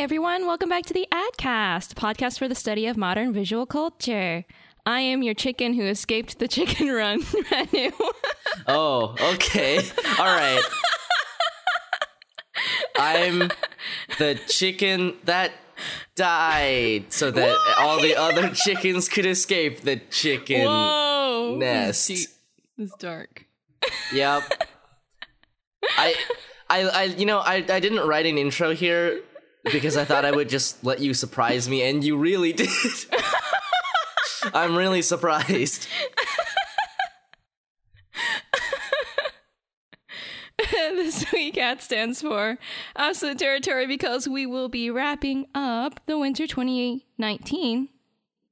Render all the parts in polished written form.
Hi, everyone. Welcome back to the Adcast, a podcast for the study of modern visual culture. I am your chicken who escaped the chicken run, Renu. Oh, okay. All right. I'm the chicken that died so that all the other chickens could escape the chicken nest. It's dark. Yep. I didn't write an intro here because I thought I would just let you surprise me, and you really did. I'm really surprised. This week, AT stands for Absolute Territory because we will be wrapping up the winter 2019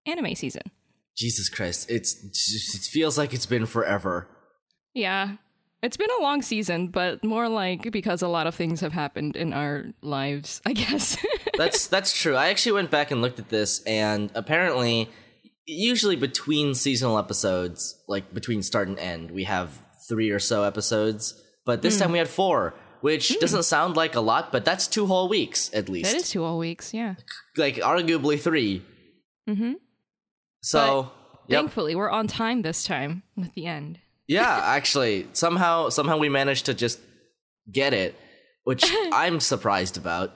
anime season. Jesus Christ, it feels like it's been forever. Yeah, it's been a long season, but more like because a lot of things have happened in our lives, I guess. That's true. I actually went back and looked at this, and apparently, usually between seasonal episodes, like between start and end, we have 3 or so episodes. But this time we had 4, which doesn't sound like a lot, but that's 2 whole weeks, at least. That is 2 whole weeks, yeah. Like, arguably 3. Mm-hmm. So, yep. Thankfully, we're on time this time with the end. Yeah, actually. Somehow we managed to just get it, which I'm surprised about.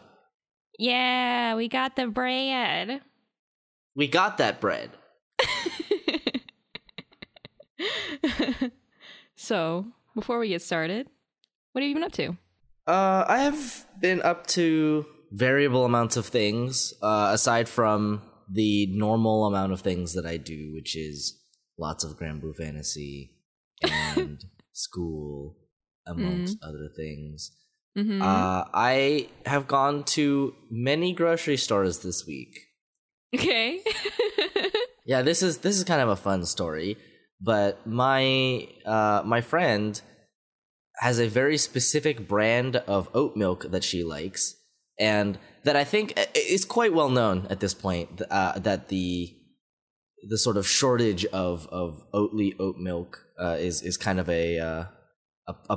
Yeah, we got the bread. We got that bread. So, before we get started, what have you been up to? I have been up to variable amounts of things, aside from the normal amount of things that I do, which is lots of Granblue Fantasy and school, amongst other things. Mm-hmm. I have gone to many grocery stores this week. Okay. Yeah, this is kind of a fun story. But my friend has a very specific brand of oat milk that she likes, and that I think is quite well known at this point. That the sort of shortage of Oatly oat milk is kind of a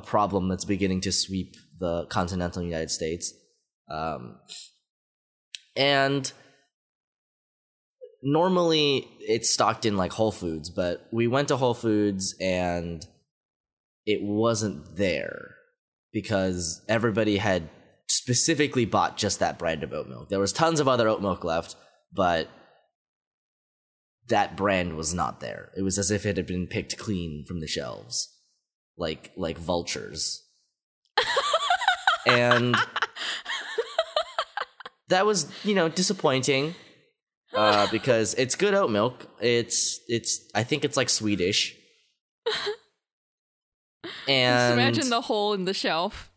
problem that's beginning to sweep the continental United States, and. Normally, it's stocked in, like, Whole Foods, but we went to Whole Foods, and it wasn't there because everybody had specifically bought just that brand of oat milk. There was tons of other oat milk left, but that brand was not there. It was as if it had been picked clean from the shelves, like vultures. And that was, disappointing. Because it's good oat milk. I think it's like Swedish. And just imagine the hole in the shelf.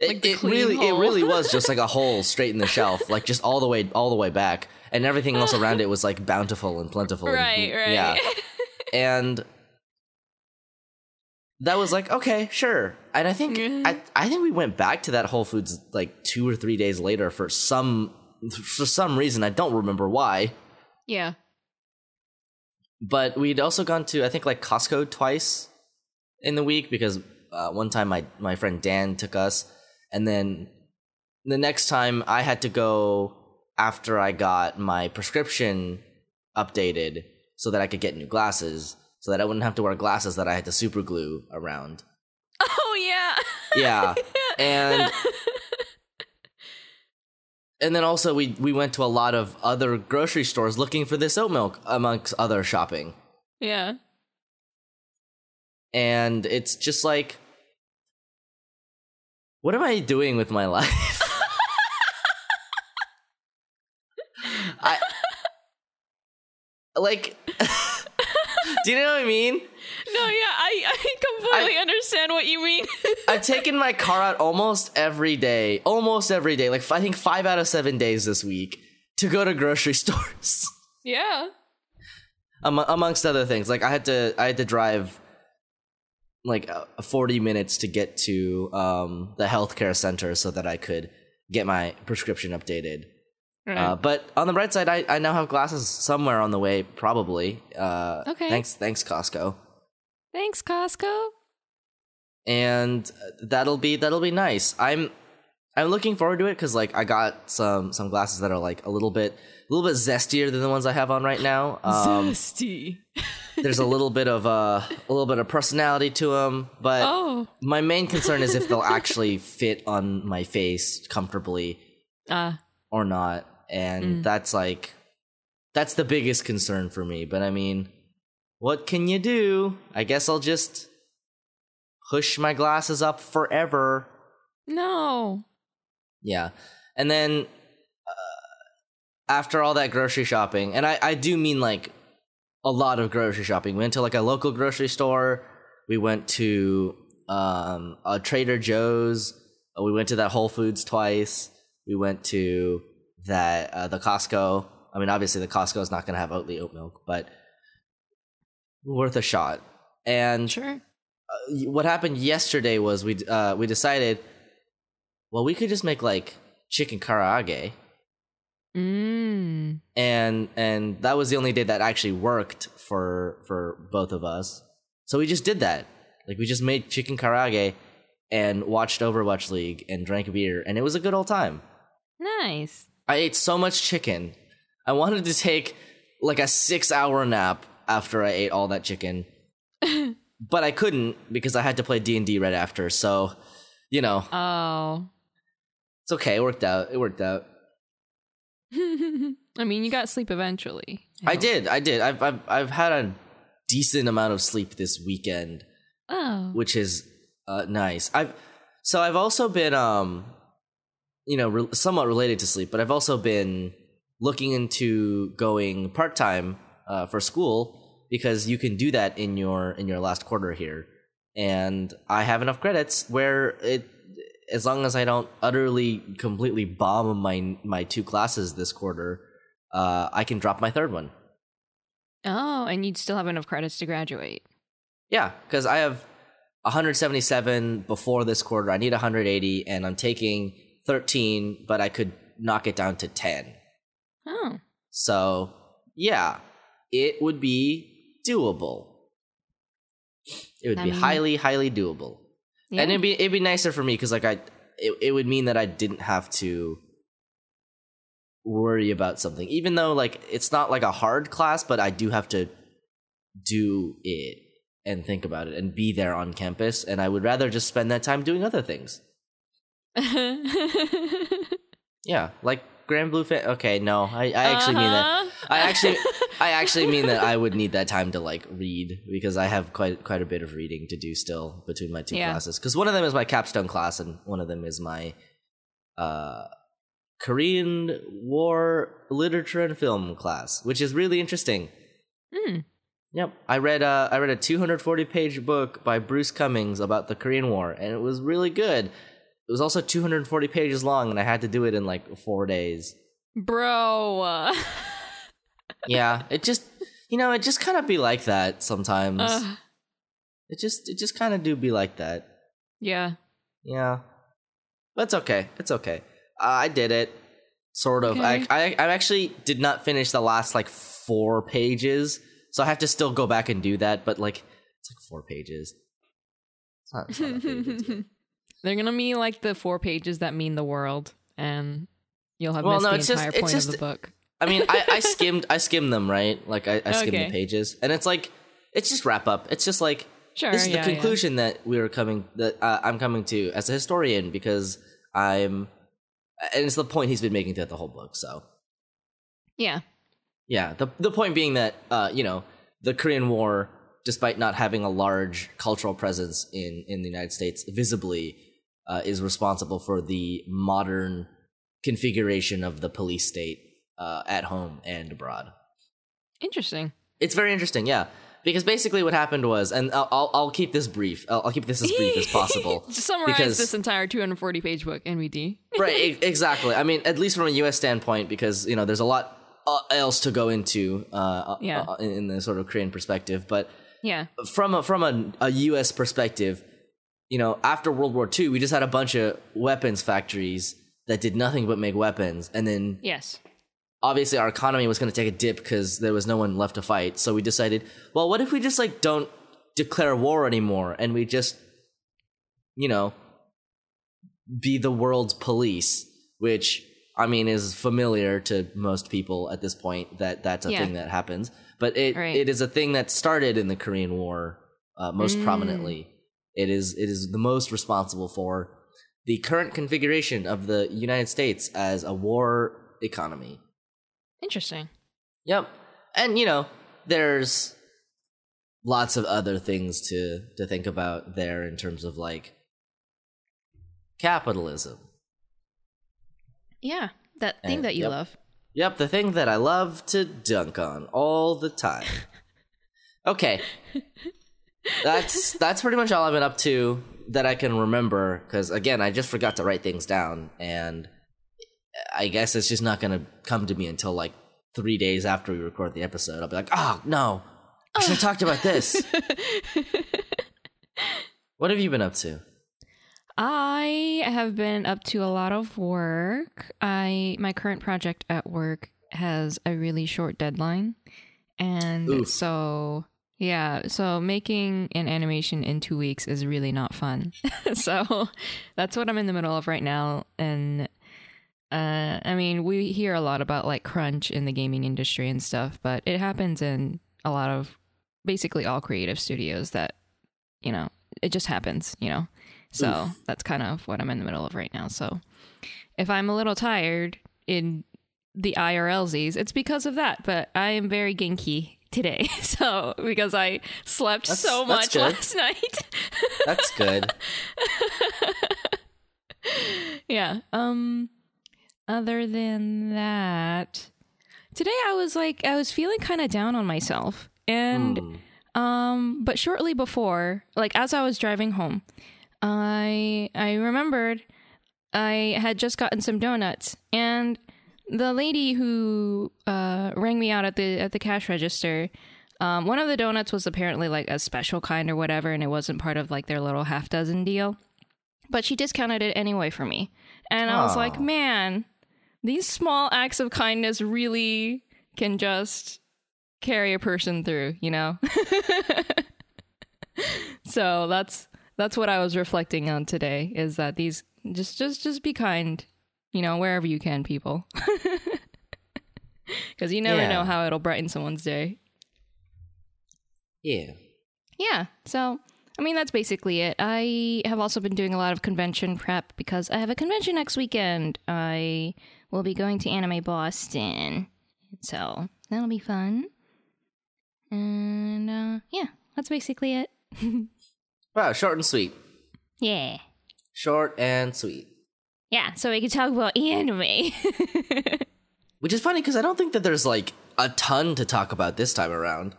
It really was just like a hole straight in the shelf, like just all the way back, and everything else around it was like bountiful and plentiful. Right. Yeah, and that was like okay, sure. And I think I think we went back to that Whole Foods like 2 or 3 days later for some reason. I don't remember why. Yeah. But we'd also gone to, I think, like Costco twice in the week because one time my friend Dan took us. And then the next time I had to go after I got my prescription updated so that I could get new glasses so that I wouldn't have to wear glasses that I had to super glue around. Oh, yeah. Yeah. And... And then also we went to a lot of other grocery stores looking for this oat milk amongst other shopping. Yeah. And it's just like, what am I doing with my life? Do you know what I mean? No, yeah, I completely understand what you mean. I've taken my car out almost every day, like I think 5 out of 7 days this week to go to grocery stores. Yeah. Amongst other things, like I had to drive like 40 minutes to get to the healthcare center so that I could get my prescription updated. Right. But on the bright side, I now have glasses somewhere on the way, probably. Okay. Thanks, Costco. Thanks, Costco. And that'll be nice. I'm I'm looking forward to it because, like, I got some glasses that are, like, a little bit zestier than the ones I have on right now. Zesty. There's a little bit of personality to them, but my main concern is if they'll actually fit on my face comfortably or not. And that's the biggest concern for me. But I mean, what can you do? I guess I'll just push my glasses up forever. No. Yeah. And then after all that grocery shopping, and I do mean, like, a lot of grocery shopping. We went to, like, a local grocery store. We went to a Trader Joe's. We went to that Whole Foods twice. We went to that the Costco. I mean, obviously the Costco is not going to have Oatly oat milk, but worth a shot. And sure. What happened yesterday was we decided, well, we could just make, like, chicken karaage. Mm. And that was the only day that actually worked for both of us. So we just did that. Like, we just made chicken karaage and watched Overwatch League and drank beer, and it was a good old time. Nice. I ate so much chicken. I wanted to take, like, a 6-hour nap after I ate all that chicken. But I couldn't because I had to play D&D right after, so, you know. Oh. It's okay, it worked out. I mean, you got sleep eventually. I did. I've had a decent amount of sleep this weekend. Oh. Which is nice. I've also been, somewhat related to sleep, but I've also been looking into going part-time for school. Because you can do that in your last quarter here, and I have enough credits where as long as I don't utterly completely bomb my two classes this quarter, I can drop my third one. Oh, and you'd still have enough credits to graduate. Yeah, because I have 177 before this quarter. I need 180, and I'm taking 13, but I could knock it down to 10. Oh. So yeah, it would be doable. It would be highly, highly doable. Yeah. And it'd be nicer for me because, like, it would mean that I didn't have to worry about something. Even though, like, it's not like a hard class, but I do have to do it and think about it and be there on campus. And I would rather just spend that time doing other things. Yeah, like Granblue Fantasy. Okay, no, I actually mean that. I actually mean that I would need that time to, like, read, because I have quite a bit of reading to do still between my two classes. Because one of them is my capstone class, and one of them is my Korean War Literature and Film class, which is really interesting. Mm. Yep, I read a 240-page book by Bruce Cummings about the Korean War, and it was really good. It was also 240 pages long, and I had to do it in, like, 4 days. Bro. Yeah, it just kind of be like that sometimes. It just kind of do be like that. Yeah. Yeah. But it's okay. It's okay. I did it. Sort of. Okay. I actually did not finish the last, like, 4 pages, so I have to still go back and do that, but, like, it's like 4 pages. It's not a big deal. They're going to be, like, the 4 pages that mean the world, and you'll have missed the entire point of the book. I mean, I skimmed them, right? Like, I skimmed the pages, and it's like, it's just wrap up. It's just like, sure, this is the conclusion that I'm coming to as a historian, because and it's the point he's been making throughout the whole book. So, yeah. The point being that the Korean War, despite not having a large cultural presence in the United States visibly, is responsible for the modern configuration of the police state. At home and abroad. Interesting. It's very interesting, yeah. Because basically what happened was, and I'll keep this brief. I'll keep this as brief as possible. Summarize this entire 240-page book, NBD. Right, exactly. I mean, at least from a U.S. standpoint, because, there's a lot else to go into in the sort of Korean perspective. But from a U.S. perspective, after World War II, we just had a bunch of weapons factories that did nothing but make weapons. And then... Yes. Obviously, our economy was going to take a dip because there was no one left to fight. So we decided, well, what if we just, like, don't declare war anymore, and we just, be the world's police, which, I mean, is familiar to most people at this point, that that's a thing that happens. But it is a thing that started in the Korean War most prominently. It is the most responsible for the current configuration of the United States as a war economy. Interesting. Yep. And, you know, there's lots of other things to think about there in terms of, like, capitalism. Yeah, that thing that you love. Yep, the thing that I love to dunk on all the time. Okay. That's pretty much all I've been up to that I can remember, because, again, I just forgot to write things down, and I guess it's just not going to come to me until, like, 3 days after we record the episode. I'll be like, oh, no, I should have talked about this. What have you been up to? I have been up to a lot of work. My current project at work has a really short deadline. And so making an animation in 2 weeks is really not fun. So that's what I'm in the middle of right now. And I mean, we hear a lot about like crunch in the gaming industry and stuff, but it happens in a lot of basically all creative studios that, you know, it just happens, you know. So that's kind of what I'm in the middle of right now. So if I'm a little tired in the IRLZs, it's because of that. But I am very genki today. So because I slept so much last night. That's good. Yeah. Other than that, today I was feeling kind of down on myself. And but shortly before, like as I was driving home, I remembered I had just gotten some donuts, and the lady who rang me out at the cash register, one of the donuts was apparently like a special kind or whatever, and it wasn't part of like their little half dozen deal, but she discounted it anyway for me, and I was like, man, these small acts of kindness really can just carry a person through, you know. So that's what I was reflecting on today, is that these just be kind, you know, wherever you can, people. Because you never know how it'll brighten someone's day. Yeah. Yeah. So, I mean, that's basically it. I have also been doing a lot of convention prep because I have a convention next weekend. I will be going to Anime Boston. So that'll be fun. And yeah, that's basically it. Wow, short and sweet. Yeah. Short and sweet. Yeah, so we can talk about anime. Which is funny, because I don't think that there's, like, a ton to talk about this time around.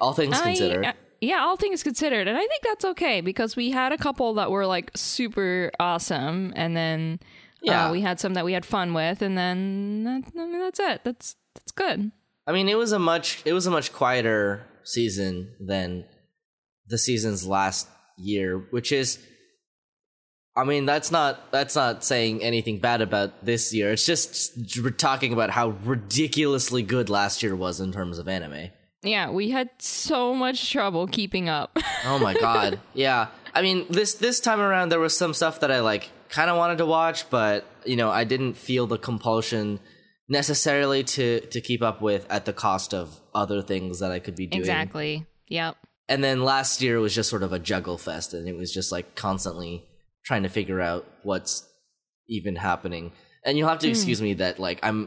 All things considered. Yeah, all things considered. And I think that's okay, because we had a couple that were, like, super awesome. And then we had some that we had fun with. And then, that's it. That's good. I mean, it was a much quieter season than the season's last year, which is, I mean, that's not saying anything bad about this year. It's just we're talking about how ridiculously good last year was in terms of anime. Yeah, we had so much trouble keeping up. Oh my god. Yeah, I mean, this time around there was some stuff that I like kind of wanted to watch, but you know, I didn't feel the compulsion necessarily to keep up with at the cost of other things that I could be doing. Exactly. Yep. And then last year was just sort of a juggle fest, and it was just like constantly trying to figure out what's even happening. And you'll have to excuse me that like I'm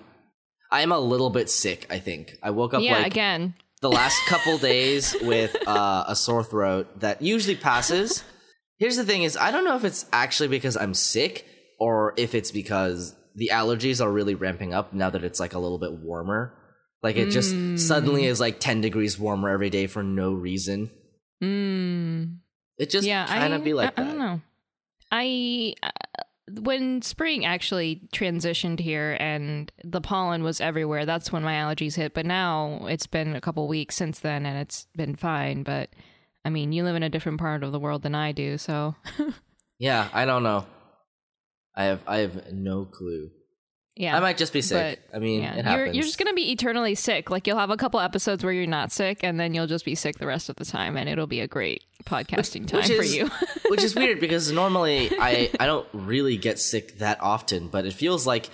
a little bit sick, I think. I woke up like again the last couple days with a sore throat that usually passes. Here's the thing is, I don't know if it's actually because I'm sick or if it's because the allergies are really ramping up now that it's like a little bit warmer. Like, it just suddenly is, like, 10 degrees warmer every day for no reason. It just kind of be like that. I don't know. When spring actually transitioned here and the pollen was everywhere, that's when my allergies hit. But now it's been a couple weeks since then, and it's been fine. But, I mean, you live in a different part of the world than I do, so. Yeah, I don't know. I have no clue. Yeah, I might just be sick. But, I mean, it happens. You're just going to be eternally sick. Like, you'll have a couple episodes where you're not sick, and then you'll just be sick the rest of the time, and it'll be a great podcasting for you. Which is weird, because normally I don't really get sick that often, but it feels like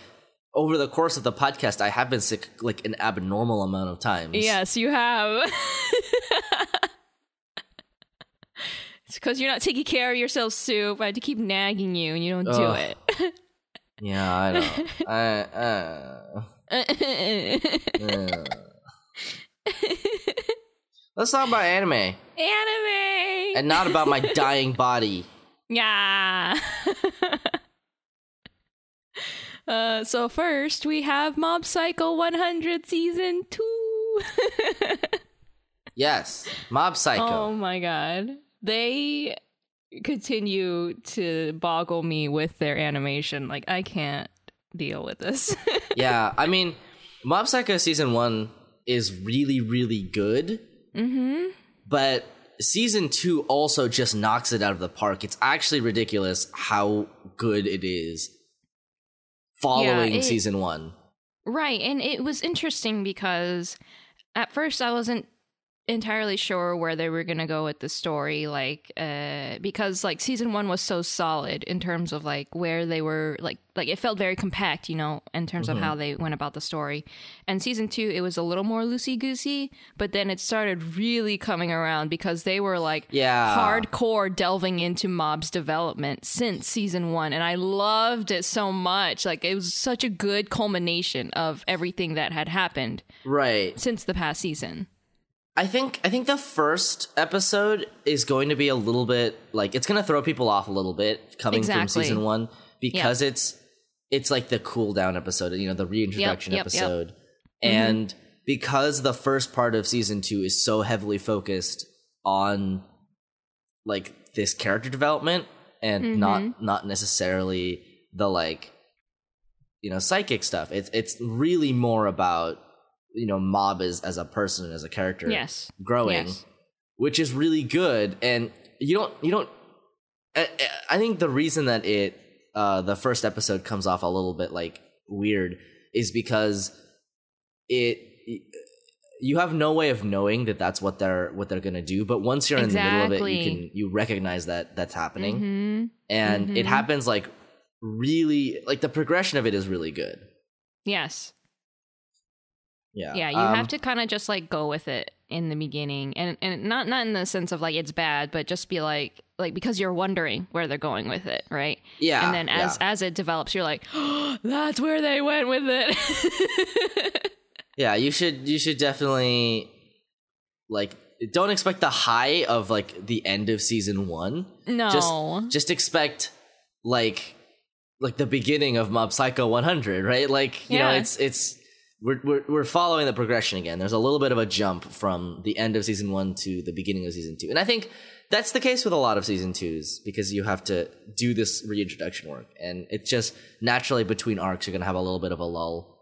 over the course of the podcast, I have been sick, like, an abnormal amount of times. Yes, you have. It's because you're not taking care of yourself, Soup. I had to keep nagging you, and you don't do it. Yeah, I don't. Let's talk about anime. Anime! And not about my dying body. Yeah. So first, we have Mob Psycho 100 Season 2. Yes, Mob Psycho. Oh my god. They continue to boggle me with their animation. Like, I can't deal with this. Yeah, I mean, Mob Psycho Season 1 is really, really good. Mm-hmm. But Season 2 also just knocks it out of the park. It's actually ridiculous how good it is following Season 1. Right, and it was interesting because at first I wasn't entirely sure where they were gonna go with the story, like because like season one was so solid in terms of like where they were, like it felt very compact, you know, in terms of how they went about the story. And season two, it was a little more loosey-goosey, but then it started really coming around because they were like hardcore delving into Mob's development since season one, and I loved it so much. Like, it was such a good culmination of everything that had happened right since the past season. I think the first episode is going to be a little bit, like, it's going to throw people off a little bit coming from season one, because it's like the cool down episode, you know, the reintroduction episode. And because the first part of season two is so heavily focused on, like, this character development and not necessarily the, like, you know, psychic stuff. It's really more about, you know, Mob as a person, as a character growing, which is really good. And you don't I think the reason that it the first episode comes off a little bit like weird is because you have no way of knowing that that's what they're gonna do, but once you're in the middle of it, you recognize that that's happening. And it happens, like, really, like, the progression of it is really good. Yeah, you have to kind of just, like, go with it in the beginning, and not in the sense of, like, it's bad, but just be like because you're wondering where they're going with it, right? Yeah. And then as it develops, you're like, oh, that's where they went with it. Yeah, you should definitely, like, don't expect the high of, like, the end of season one. No, just expect, like the beginning of Mob Psycho 100, right? Like, you know, it's. We're following the progression again. There's a little bit of a jump from the end of season one to the beginning of season two. And I think that's the case with a lot of season twos, because you have to do this reintroduction work. And it's just naturally between arcs, you're going to have a little bit of a lull.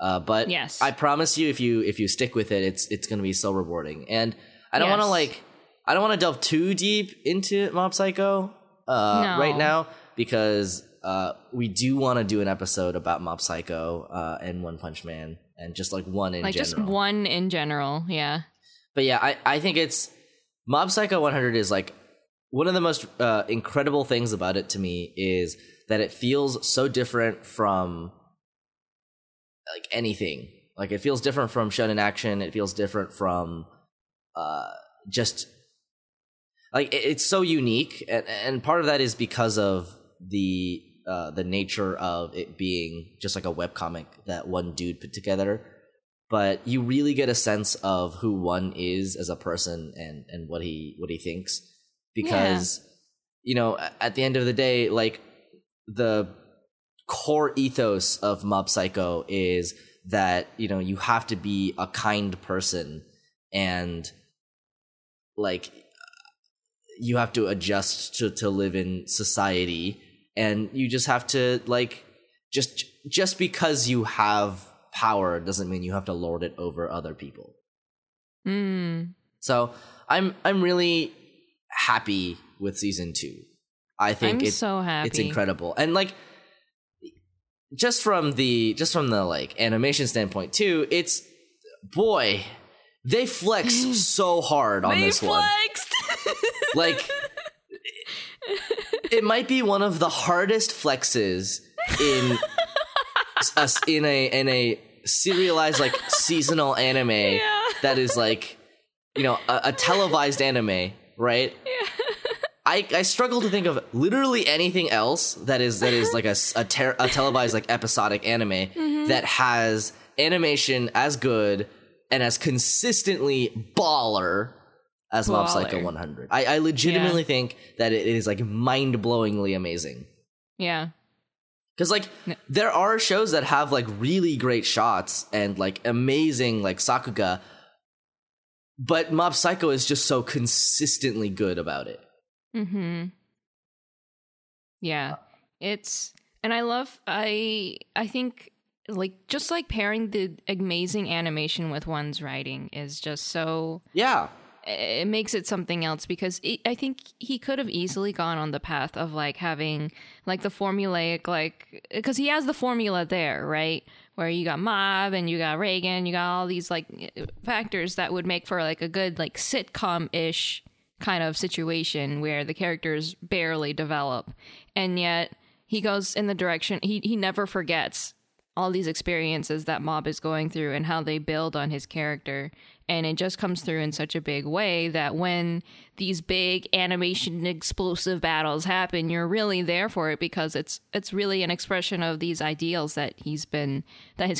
But I promise you, if you stick with it, it's going to be so rewarding. And I don't want to, like, I don't want to delve too deep into Mob Psycho right now, because we do want to do an episode about Mob Psycho and One Punch Man, and just, like, one in general. Like, just one in general, yeah. But yeah, I think it's... Mob Psycho 100 is, like, one of the most incredible things about it to me is that it feels so different from, like, anything. Like, it feels different from Shonen Action. It feels different from just... Like, it's so unique, and part of that is because of the nature of it being just like a webcomic that one dude put together, but you really get a sense of who one is as a person and what he thinks, because you know, at the end of the day, like, the core ethos of Mob Psycho is that, you know, you have to be a kind person, and, like, you have to adjust to live in society. And you just have to, like, just because you have power doesn't mean you have to lord it over other people. So I'm really happy with season two. I think it's incredible. And, like, just from the like animation standpoint too, it's boy, they flex so hard on this one. Like, it might be one of the hardest flexes in a serialized, like, seasonal anime that is, like, you know, a televised anime, right? Yeah. I struggle to think of literally anything else that is like a televised, like, episodic anime that has animation as good and as consistently baller as Mob Psycho 100. I legitimately think that it is, like, mind-blowingly amazing. Yeah. Because, like, there are shows that have, like, really great shots and, like, amazing, like, Sakuga, but Mob Psycho is just so consistently good about it. Mm-hmm. Yeah. I think, like, just, like, pairing the amazing animation with one's writing is just so... Yeah. It makes it something else, because I think he could have easily gone on the path of, like, having, like, the formulaic, like, because he has the formula there, right? Where you got Mob and you got Reagan, you got all these, like, factors that would make for, like, a good, like, sitcom-ish kind of situation where the characters barely develop. And yet he goes in the direction, he never forgets all these experiences that Mob is going through and how they build on his character. And it just comes through in such a big way that when these big animation explosive battles happen, you're really there for it, because it's really an expression of these ideals that his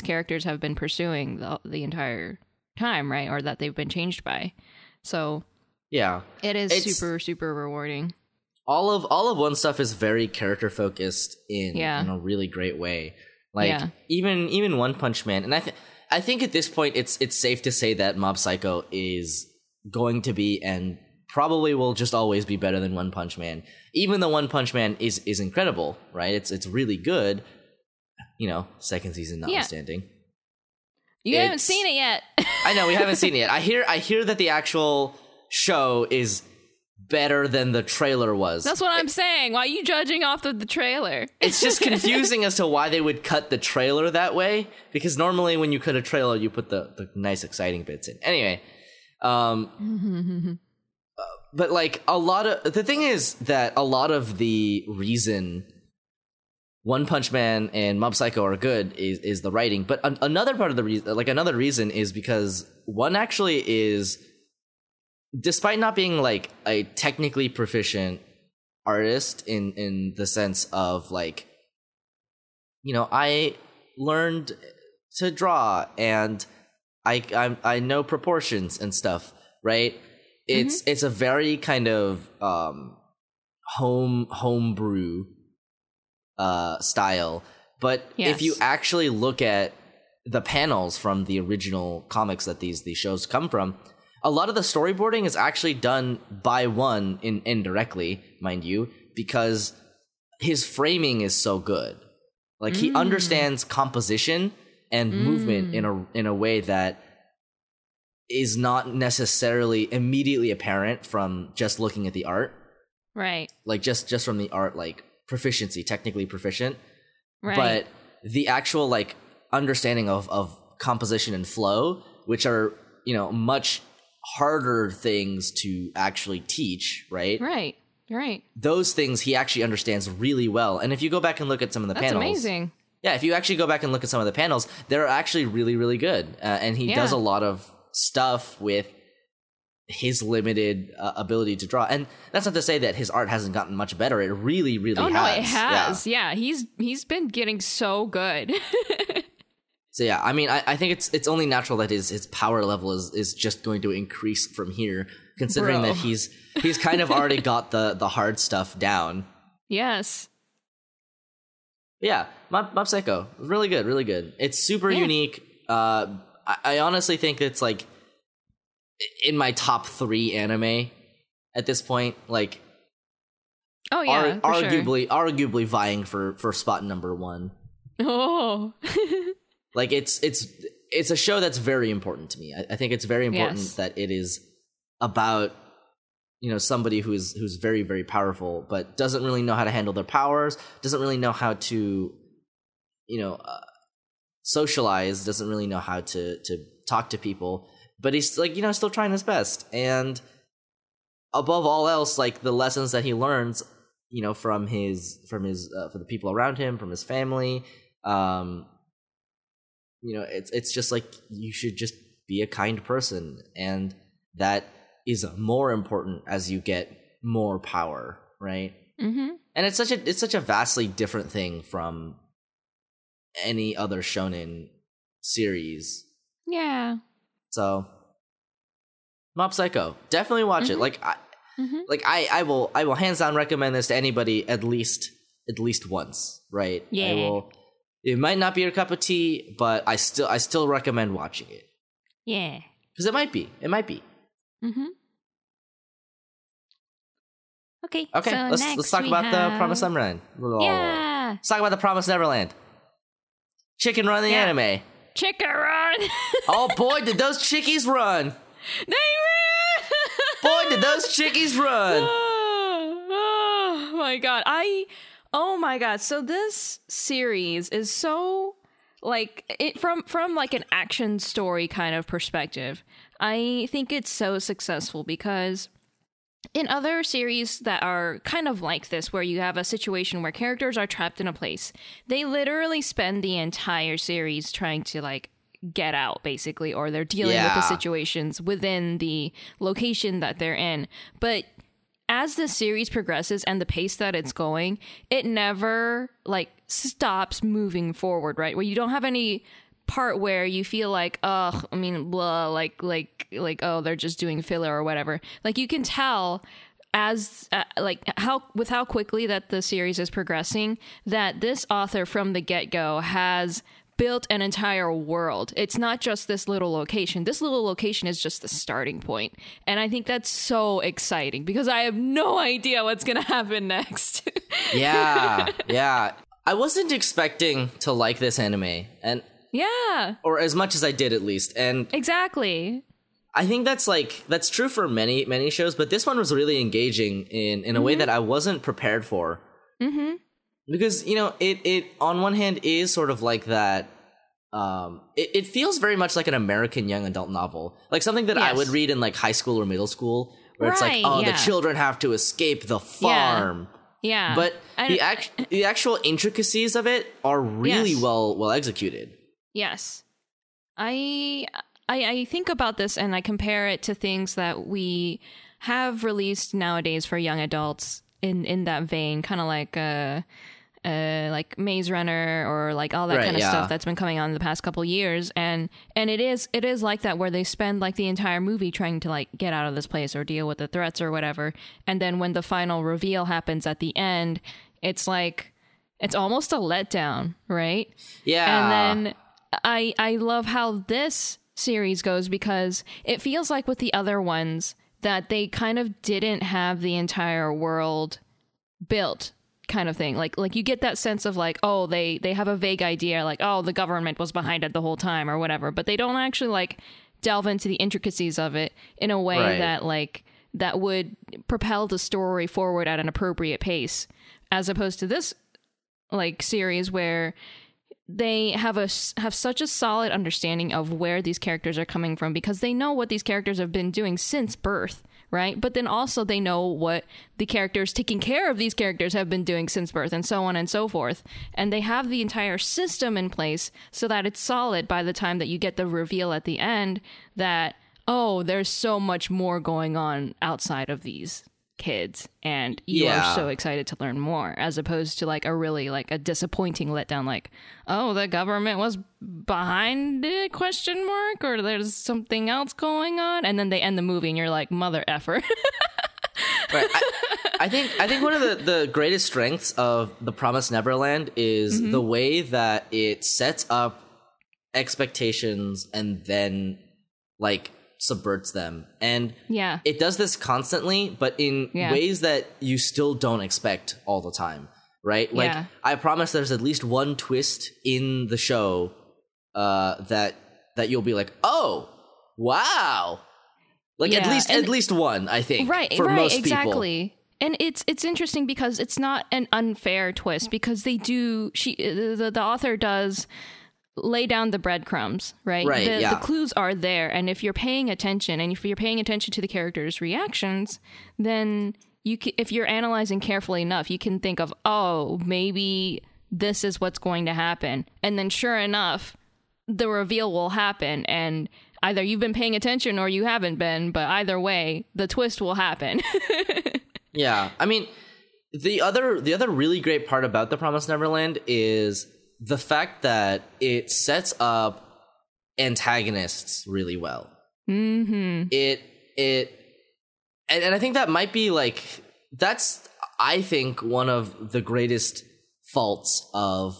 characters have been pursuing the entire time, right? Or that they've been changed by. So yeah, it's super, super rewarding. All of One's stuff is very character focused in a really great way. Like even One Punch Man, and I think at this point it's safe to say that Mob Psycho is going to be and probably will just always be better than One Punch Man. Even though One Punch Man is incredible, right? It's really good, you know, second season notwithstanding. You haven't seen it yet. I know, we haven't seen it yet. I hear that the actual show is better than the trailer was. That's what I'm saying. Why are you judging off of the trailer? It's just confusing as to why they would cut the trailer that way, because normally when you cut a trailer, you put the nice, exciting bits in. Anyway, but like the thing is that a lot of the reason One Punch Man and Mob Psycho are good is the writing. But another part of the reason, like another reason, is because one actually is, despite not being, like, a technically proficient artist in the sense of, like, you know, I learned to draw and I know proportions and stuff, right? It's a very kind of homebrew style. But if you actually look at the panels from the original comics that these shows come from, a lot of the storyboarding is actually done by One, indirectly, mind you, because his framing is so good. Like, he understands composition and movement in a way that is not necessarily immediately apparent from just looking at the art. Right. Like, just from the art, like, proficiency, technically proficient. Right. But the actual, like, understanding of composition and flow, which are, you know, much harder things to actually teach, right? Right. Those things he actually understands really well. And if you go back and look at some of the panels... That's amazing. Yeah, if you actually go back and look at some of the panels, they're actually really, really good. And he does a lot of stuff with his limited ability to draw. And that's not to say that his art hasn't gotten much better. It really, really has. Oh, no, it has. Yeah. He's been getting so good. So yeah, I mean, I think it's only natural that his power level is just going to increase from here, considering that he's kind of already got the hard stuff down. Yes. Yeah, Mob Psycho, really good, really good. It's super unique. I honestly think it's, like, in my top 3 anime at this point. Like, oh yeah, arguably vying for spot number 1. Oh. Like, it's a show that's very important to me. I think it's very important that it is about, you know, somebody who's very, very powerful, but doesn't really know how to handle their powers, doesn't really know how to you know, socialize, doesn't really know how to talk to people, but he's like, you know, still trying his best. And above all else, like, the lessons that he learns, you know, from the people around him, from his family, you know, it's just like, you should just be a kind person, and that is more important as you get more power, right? Mm-hmm. And it's such a vastly different thing from any other shonen series. Yeah. So, Mob Psycho, definitely watch mm-hmm. it. Like, I will hands down recommend this to anybody at least once, right? Yeah. It might not be your cup of tea, but I still recommend watching it. Yeah. Because it might be. Mm-hmm. Okay. So let's talk about The Promised Neverland. Yeah. Let's talk about The Promised Neverland. Chicken Run, the anime. Chicken Run. Oh boy, did those chickies run! They ran. Boy, did those chickies run! Oh my god! Oh my god! So this series is so, like, it from like an action story kind of perspective. I think it's so successful because in other series that are kind of like this, where you have a situation where characters are trapped in a place, they literally spend the entire series trying to, like, get out, basically, or they're dealing with the situations within the location that they're in. But as the series progresses and the pace that it's going, it never, like, stops moving forward, right? Where you don't have any part where you feel like, oh, they're just doing filler or whatever. Like, you can tell how quickly that the series is progressing that this author from the get-go has built an entire world. It's not just this little location. This little location is just the starting point. And I think that's so exciting because I have no idea what's going to happen next. Yeah. I wasn't expecting to like this anime. Yeah. Or as much as I did, at least. And exactly. I think that's true for many, many shows, but this one was really engaging in a way that I wasn't prepared for. Mm-hmm. Because, you know, it on one hand is sort of like that, it feels very much like an American young adult novel. Like something that I would read in, like, high school or middle school, where it's like, the children have to escape the farm. Yeah. But the actual intricacies of it are really well executed. Yes. I think about this and I compare it to things that we have released nowadays for young adults in that vein, kind of like Maze Runner or like all that kind of stuff that's been coming on in the past couple years, and it is like that, where they spend like the entire movie trying to, like, get out of this place or deal with the threats or whatever, and then when the final reveal happens at the end, it's like, it's almost a letdown, right? Yeah. And then I love how this series goes because it feels like with the other ones that they kind of didn't have the entire world built, kind of thing. Like you get that sense of, like, oh, they have a vague idea, like, oh, the government was behind it the whole time or whatever, but they don't actually, like, delve into the intricacies of it in a way that, like, that would propel the story forward at an appropriate pace, as opposed to this, like, series where they have such a solid understanding of where these characters are coming from, because they know what these characters have been doing since birth, right? But then also they know what the characters taking care of these characters have been doing since birth, and so on and so forth. And they have the entire system in place so that it's solid by the time that you get the reveal at the end that, oh, there's so much more going on outside of these kids, and you are so excited to learn more, as opposed to, like, a really, like, a disappointing letdown, like, oh, the government was behind it, question mark, or there's something else going on, and then they end the movie and you're like, mother effer. Right. I think one of the greatest strengths of The Promised Neverland is the way that it sets up expectations and then, like, subverts them, and it does this constantly, but in ways that you still don't expect all the time, right? Like, I promise there's at least one twist in the show that you'll be like, oh wow, like at least one, I think, right? For most people, And it's interesting because it's not an unfair twist, because they do, the author does lay down the breadcrumbs, right? Right, the clues are there, and if you're paying attention, and if you're paying attention to the characters' reactions, then you can, if you're analyzing carefully enough, you can think of, oh, maybe this is what's going to happen. And then sure enough, the reveal will happen, and either you've been paying attention or you haven't been, but either way, the twist will happen. Yeah, I mean, the other really great part about The Promised Neverland is the fact that it sets up antagonists really well. Mm-hmm. And I think that might be like, that's, I think, one of the greatest faults of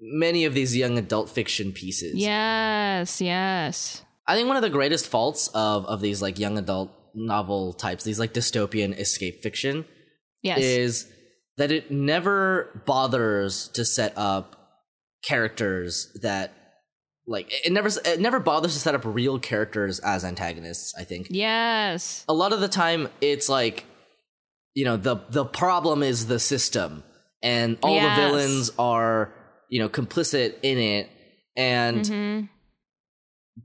many of these young adult fiction pieces. Yes, yes. I think one of the greatest faults of these like young adult novel types, these like dystopian escape fiction, yes, is that it never bothers to set up characters that, like, it never bothers to set up real characters as antagonists, I think. Yes. A lot of the time, it's like, you know, the problem is the system, and all yes. the villains are, you know, complicit in it, and mm-hmm.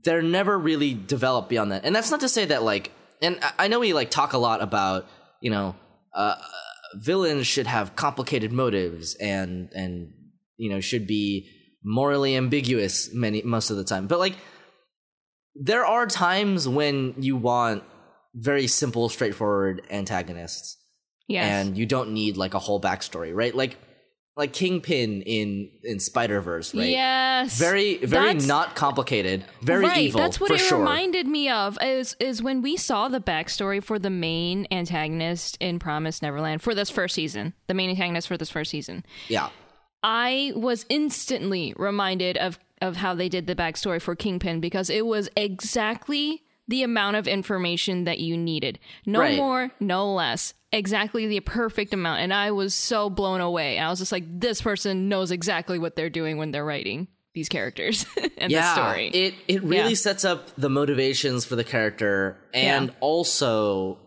they're never really developed beyond that. And that's not to say that, like, and I know we, like, talk a lot about, you know, villains should have complicated motives and you know, should be morally ambiguous most of the time. But, like, there are times when you want very simple, straightforward antagonists. Yes. And you don't need, like, a whole backstory, right? Like Kingpin in Spider-Verse, right? Yes. Very, very not complicated. Very right, evil, that's what it sure. reminded me of, is when we saw the backstory for the main antagonist in Promised Neverland for this first season. The main antagonist for this first season. Yeah. I was instantly reminded of how they did the backstory for Kingpin, because it was exactly the amount of information that you needed. No right. more, no less. Exactly the perfect amount. And I was so blown away. I was just like, this person knows exactly what they're doing when they're writing these characters and yeah, the story. It really yeah. sets up the motivations for the character, and yeah. also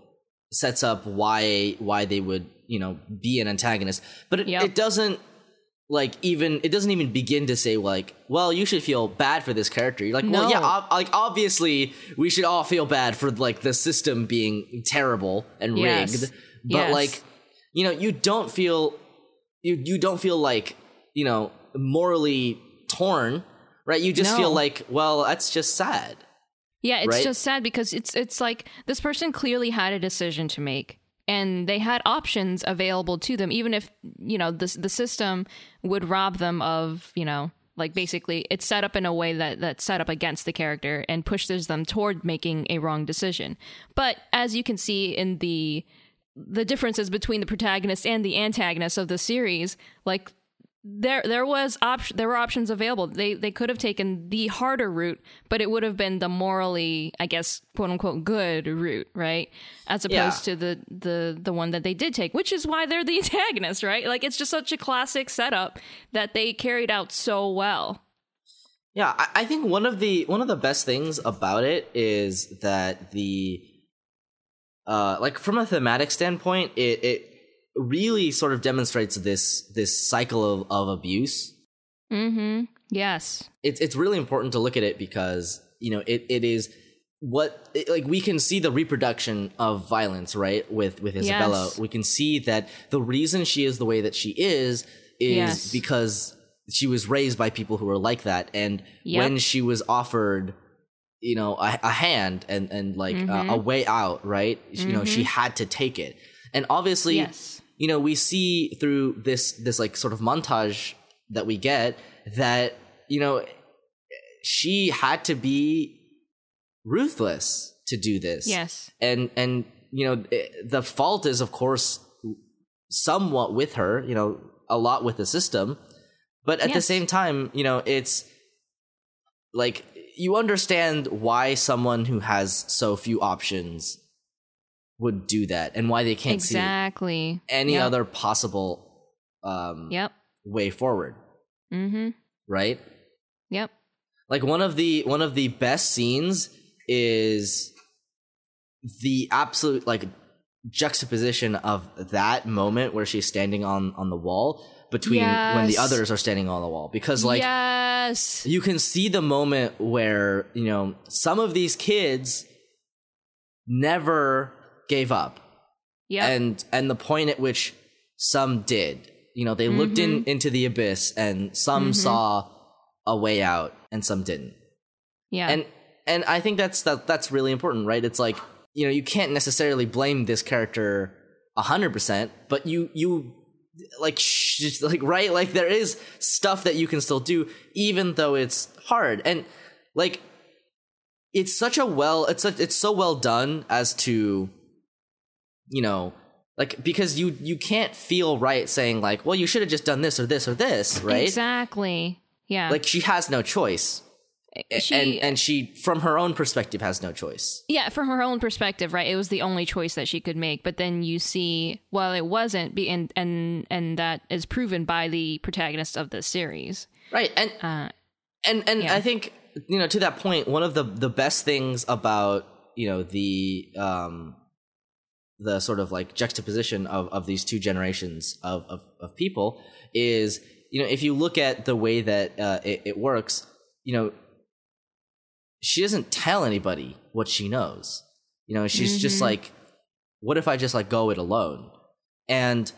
sets up why they would, you know, be an antagonist. But it, yep. it doesn't like even it doesn't even begin to say, like, well, you should feel bad for this character. You're like, no. well, yeah, like obviously we should all feel bad for like the system being terrible and yes. rigged. But yes. like, you know, you don't feel like, you know, morally torn, right? You just no. feel like, well, that's just sad. Yeah, it's right? just sad, because it's like this person clearly had a decision to make, and they had options available to them, even if, you know, the system would rob them of, you know, like basically it's set up in a way that's set up against the character and pushes them toward making a wrong decision. But as you can see in the differences between the protagonist and the antagonist of the series, like there were options available. They could have taken the harder route, but it would have been the morally, I guess, quote unquote, good route, right? As opposed yeah. to the one that they did take, which is why they're the antagonist, right? Like, it's just such a classic setup that they carried out so well. Yeah, I think one of the best things about it is that the like from a thematic standpoint, it really sort of demonstrates this cycle of abuse. Mm-hmm. Yes. It's really important to look at it, because, you know, it is we can see the reproduction of violence, right? With Isabella. Yes. We can see that the reason she is the way that she is yes. because she was raised by people who were like that. And yep. when she was offered, you know, a hand and like mm-hmm. a way out, right? Mm-hmm. You know, she had to take it. And obviously, yes. you know, we see through this like sort of montage that we get that, you know, she had to be ruthless to do this. Yes. And you know, the fault is, of course, somewhat with her, you know, a lot with the system. But at yes. the same time, you know, it's like, you understand why someone who has so few options would do that, and why they can't exactly. see any yep. other possible yep. way forward. Mm-hmm. Right? Yep. Like one of the best scenes is the absolute like juxtaposition of that moment where she's standing on the wall between when the others are standing on the wall, because like you can see the moment where, you know, some of these kids never gave up. Yeah. And the point at which some did, you know, they looked into the abyss, and some saw a way out and some didn't. Yeah. And I think that's really important, right? It's like, you know, you can't necessarily blame this character 100%, but you like right, like there is stuff that you can still do even though it's hard. And like it's so well done as to, you know, like, because you can't feel right saying like, well, you should have just done this or this or this, right? Exactly. Yeah. Like she has no choice. And she, from her own perspective, has no choice. Yeah, from her own perspective, right? It was the only choice that she could make. But then you see, well, it wasn't, and that is proven by the protagonist of this series, right? And I think, you know, to that point, one of the best things about, you know, the sort of like juxtaposition of these two generations of people is, you know, if you look at the way that it works, you know. She doesn't tell anybody what she knows. You know, she's just like, what if I just like go it alone? And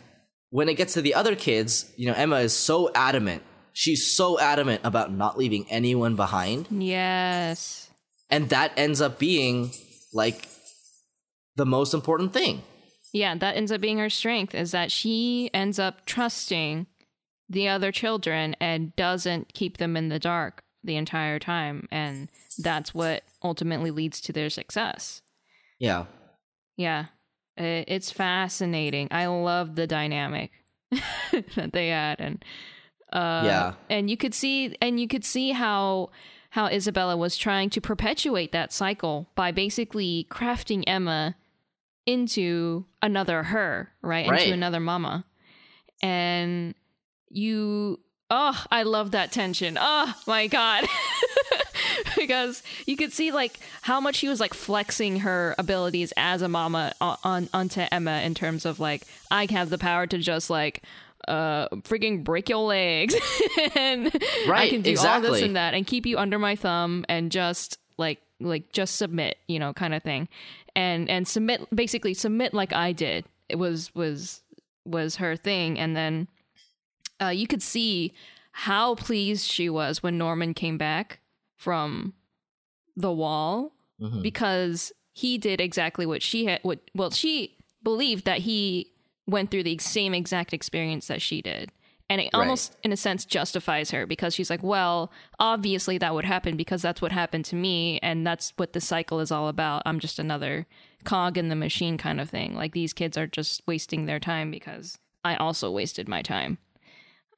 when it gets to the other kids, you know, Emma is so adamant. She's so adamant about not leaving anyone behind. Yes. And that ends up being like the most important thing. Yeah, that ends up being her strength, is that she ends up trusting the other children and doesn't keep them in the dark the entire time, and that's what ultimately leads to their success. Yeah It's fascinating. I love the dynamic that they had, and you could see how Isabella was trying to perpetuate that cycle by basically crafting Emma into another her, right. Into another mama. And oh, I love that tension. Oh, my God. Because you could see, like, how much she was, like, flexing her abilities as a mama onto Emma in terms of, like, I have the power to just, like, freaking break your legs. And I can do all this and that and keep you under my thumb and just, like just submit, you know, kind of thing. And submit like I did. It was her thing. And then... you could see how pleased she was when Norman came back from the wall, because he did exactly what she had. She believed that he went through the same exact experience that she did. And it almost, in a sense, justifies her, because she's like, well, obviously that would happen because that's what happened to me. And that's what the cycle is all about. I'm just another cog in the machine kind of thing. Like, these kids are just wasting their time because I also wasted my time.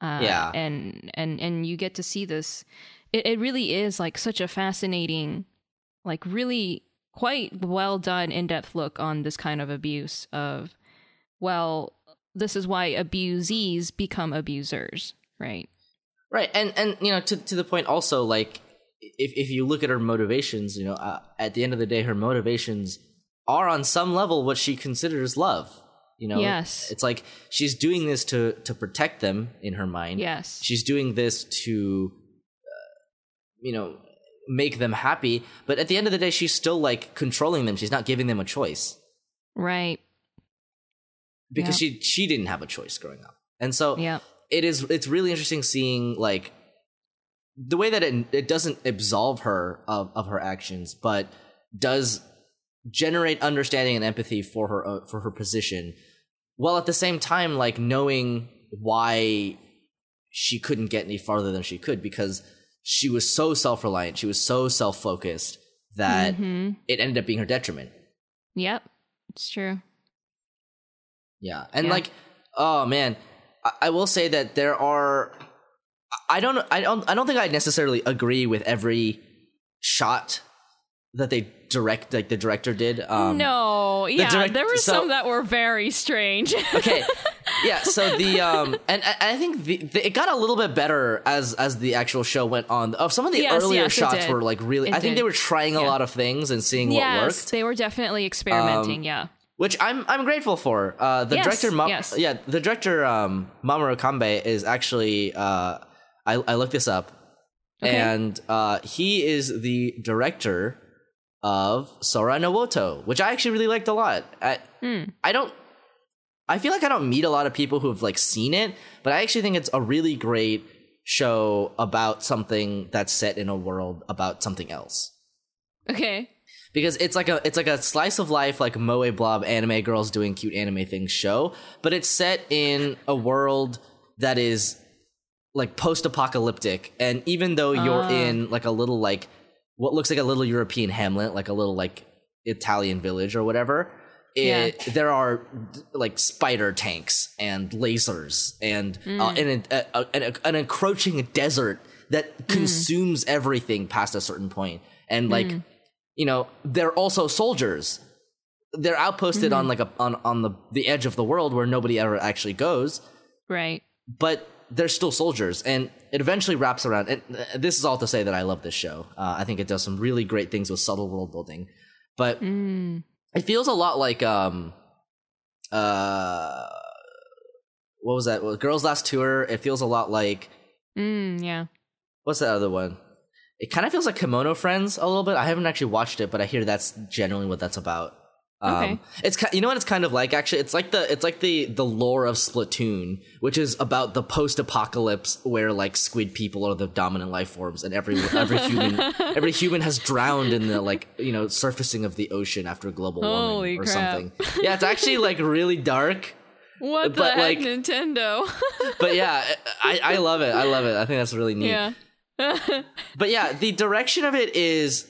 And you get to see this. It really is like such a fascinating, like really quite well done, in-depth look on this kind of abuse of, well, this is why abusees become abusers, right? Right. And you know, to the point also, like, if you look at her motivations, you know, at the end of the day, her motivations are on some level what she considers love. You know, it's like she's doing this to protect them in her mind. Yes. She's doing this to, you know, make them happy. But at the end of the day, she's still like controlling them. She's not giving them a choice. Right. Because she didn't have a choice growing up. And so it's really interesting seeing like the way that it doesn't absolve her of her actions, but does generate understanding and empathy for her position, while at the same time like knowing why she couldn't get any farther than she could, because she was so self-reliant, she was so self-focused that it ended up being her detriment. Yep, it's true. Yeah, and like, oh man, I will say that there are. I don't think I necessarily agree with every shot that they direct, like the director did. There were some that were very strange. Okay, yeah. So the and I think it got a little bit better as the actual show went on. Of some of the earlier shots were like really. I think they were trying a lot of things and seeing what worked. They were definitely experimenting. which I'm grateful for. The director Mamoru Kanbei is actually I looked this up. Okay. And he is the director of Sora no Woto, which I actually really liked a lot. I feel like I don't meet a lot of people who have like seen it, but I actually think it's a really great show about something that's set in a world about something else. Okay. Because it's like a slice of life, like moe blob anime girls doing cute anime things show, but it's set in a world that is like post-apocalyptic, and even though you're in like a little like what looks like a little European hamlet, like a little like Italian village or whatever, there are like spider tanks and lasers and an encroaching desert that consumes everything past a certain point, and like you know, they're also soldiers. They're outposted on like on the edge of the world where nobody ever actually goes, right? But they're still soldiers, and it eventually wraps around. And this is all to say that I love this show. I think it does some really great things with subtle world building, but it feels a lot like what was that? Well, Girls Last Tour. It feels a lot like what's that other one? It kind of feels like Kemono Friends a little bit. I haven't actually watched it, but I hear that's generally what that's about. Okay. It's, you know what it's kind of like, actually? It's like the lore of Splatoon, which is about the post-apocalypse where like squid people are the dominant life forms, and every human has drowned in the, like, you know, surfacing of the ocean after global warming. Holy crap. Something. Yeah, it's actually like really dark. What the heck, like, Nintendo? But yeah, I love it. I love it. I think that's really neat. Yeah. But yeah, the direction of it is,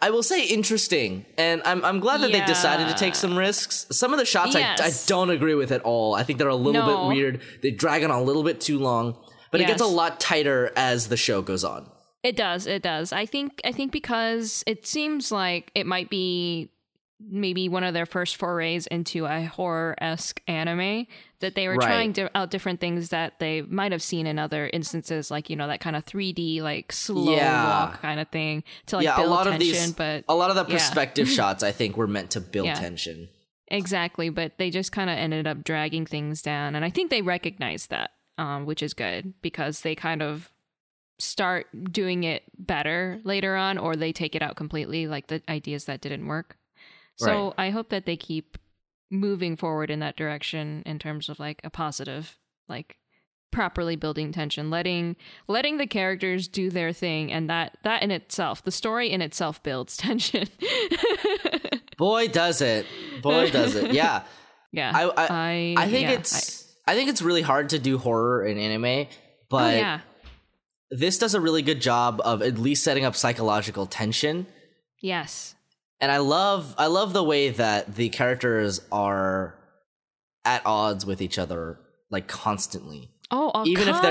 I will say, interesting, and I'm glad that they decided to take some risks. Some of the shots, I don't agree with at all. I think they're a little bit weird. They drag on a little bit too long, but it gets a lot tighter as the show goes on. It does. I think because it seems like it might be maybe one of their first forays into a horror-esque anime, that they were trying out different things that they might have seen in other instances, like, you know, that kind of 3D, like, slow walk kind of thing to, like, build tension. But a lot of the perspective shots, I think, were meant to build tension. Exactly, but they just kind of ended up dragging things down, and I think they recognized that, which is good, because they kind of start doing it better later on, or they take it out completely, like the ideas that didn't work. So I hope that they keep moving forward in that direction in terms of like a positive, like properly building tension, letting the characters do their thing, and that in itself, the story in itself builds tension. Boy does it. Yeah. Yeah. I think it's really hard to do horror in anime, but this does a really good job of at least setting up psychological tension. Yes. And I love the way that the characters are at odds with each other, like, constantly. Even if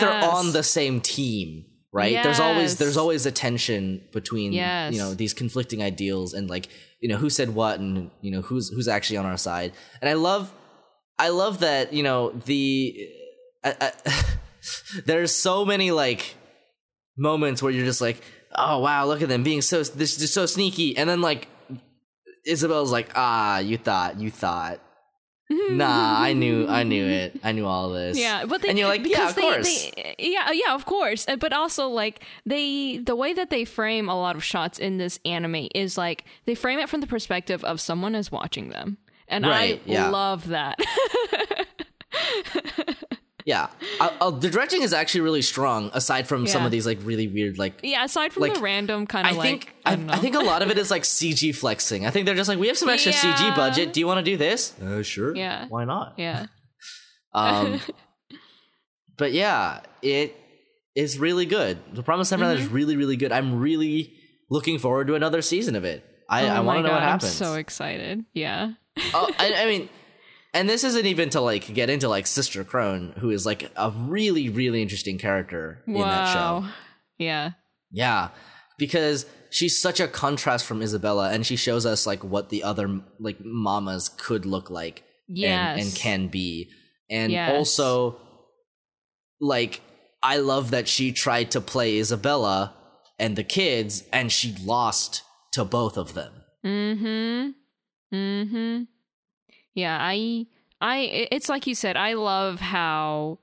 they're on the same team, right? Yes. There's always a tension between you know, these conflicting ideals, and, like, you know, who said what, and, you know, who's actually on our side. And I love that, you know, there's so many, like, moments where you're just like, oh wow, look at them being so sneaky, and then, like, Isabel's like, you thought, nah, I knew it, I knew all this. Yeah, but and you're like, yeah, of course, yeah, of course. But also, like, the way that they frame a lot of shots in this anime is like they frame it from the perspective of someone is watching them, and I love that. Yeah, the directing is actually really strong. Aside from some of these, like, really weird, like, aside from, like, the random kind of, like, I think a lot of it is like CG flexing. I think they're just like, we have some extra CG budget. Do you want to do this? Sure. Yeah. Why not? Yeah. But yeah, it is really good. The Promised Neverland is really, really good. I'm really looking forward to another season of it. I want to know what happens. I'm so excited. Yeah. I mean. And this isn't even to, like, get into, like, Sister Crone, who is, like, a really, really interesting character in that show. Yeah. Yeah. Because she's such a contrast from Isabella, and she shows us, like, what the other, like, mamas could look like and can be. And also, like, I love that she tried to play Isabella and the kids, and she lost to both of them. Mm-hmm. Mm-hmm. Yeah, it's like you said, I love how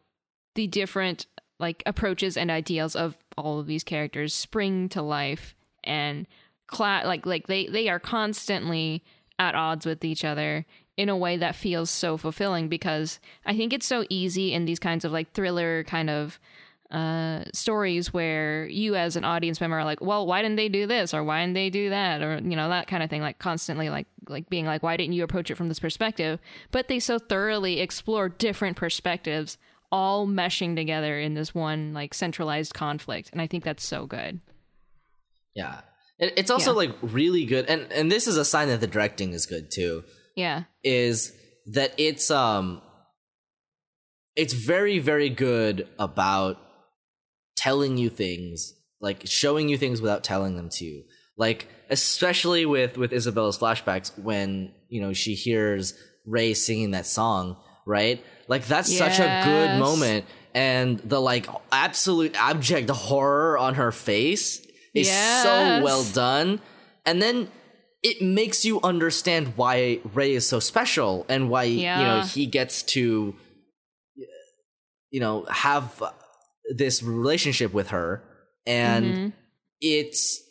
the different like approaches and ideals of all of these characters spring to life, and they are constantly at odds with each other in a way that feels so fulfilling, because I think it's so easy in these kinds of like thriller kind of stories where you as an audience member are like, well, why didn't they do this, or why didn't they do that, or you know, that kind of thing, like constantly like being like, why didn't you approach it from this perspective? But they so thoroughly explore different perspectives all meshing together in this one like centralized conflict, and I think that's so good. Yeah, it's also like really good, and this is a sign that the directing is good too. Yeah, is that it's very, very good about telling you things, like showing you things without telling them to you. Like especially with Isabella's flashbacks, when you know she hears Rei singing that song, right? Like that's such a good moment, and the like absolute abject horror on her face is so well done. And then it makes you understand why Rei is so special, and why you know he gets to have this relationship with her. And it's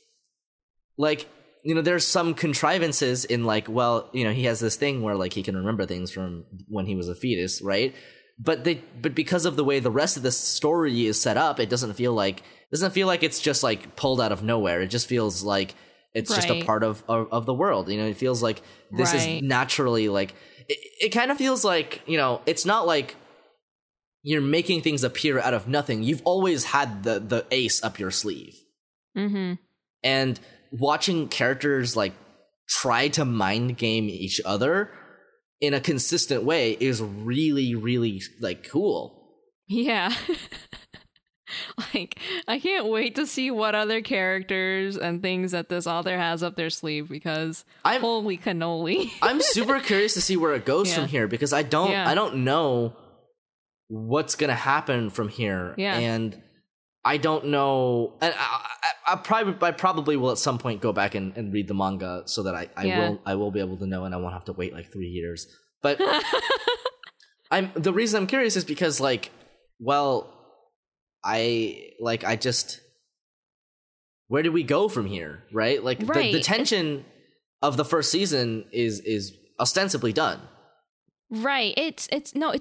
like, you know, there's some contrivances in like, well, you know, he has this thing where like he can remember things from when he was a fetus, right? But because of the way the rest of the story is set up, it doesn't feel like it's just like pulled out of nowhere. It just feels like it's just a part of the world. You know, it feels like this is naturally like it kind of feels like, you know, it's not like you're making things appear out of nothing. You've always had the ace up your sleeve. Mm-hmm. And watching characters like try to mind game each other in a consistent way is really, really like cool. Yeah. Like, I can't wait to see what other characters and things that this author has up their sleeve, because holy cannoli. I'm super curious to see where it goes from here, because I don't know what's going to happen from here. Yeah. And I don't know. And I probably will at some point go back and read the manga, so that I will be able to know, and I won't have to wait like 3 years. But the reason I'm curious is because like, well, where do we go from here? Right? Like the tension of the first season is ostensibly done. Right. It's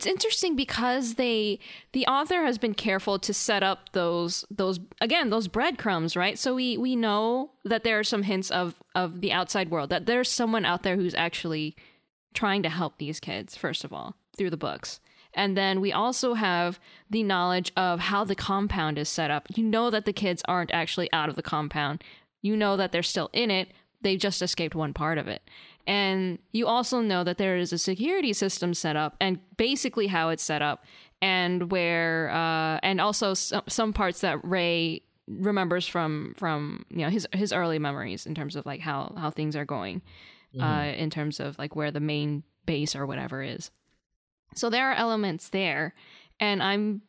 interesting because the author has been careful to set up those breadcrumbs, right? So we know that there are some hints of the outside world, that there's someone out there who's actually trying to help these kids, first of all, through the books. And then we also have the knowledge of how the compound is set up. You know that the kids aren't actually out of the compound. You know that they're still in it. They've just escaped one part of it. And you also know that there is a security system set up, and basically how it's set up, and where, and also some parts that Rei remembers from you know his early memories, in terms of like how things are going, in terms of like where the main base or whatever is. So there are elements there, and I'm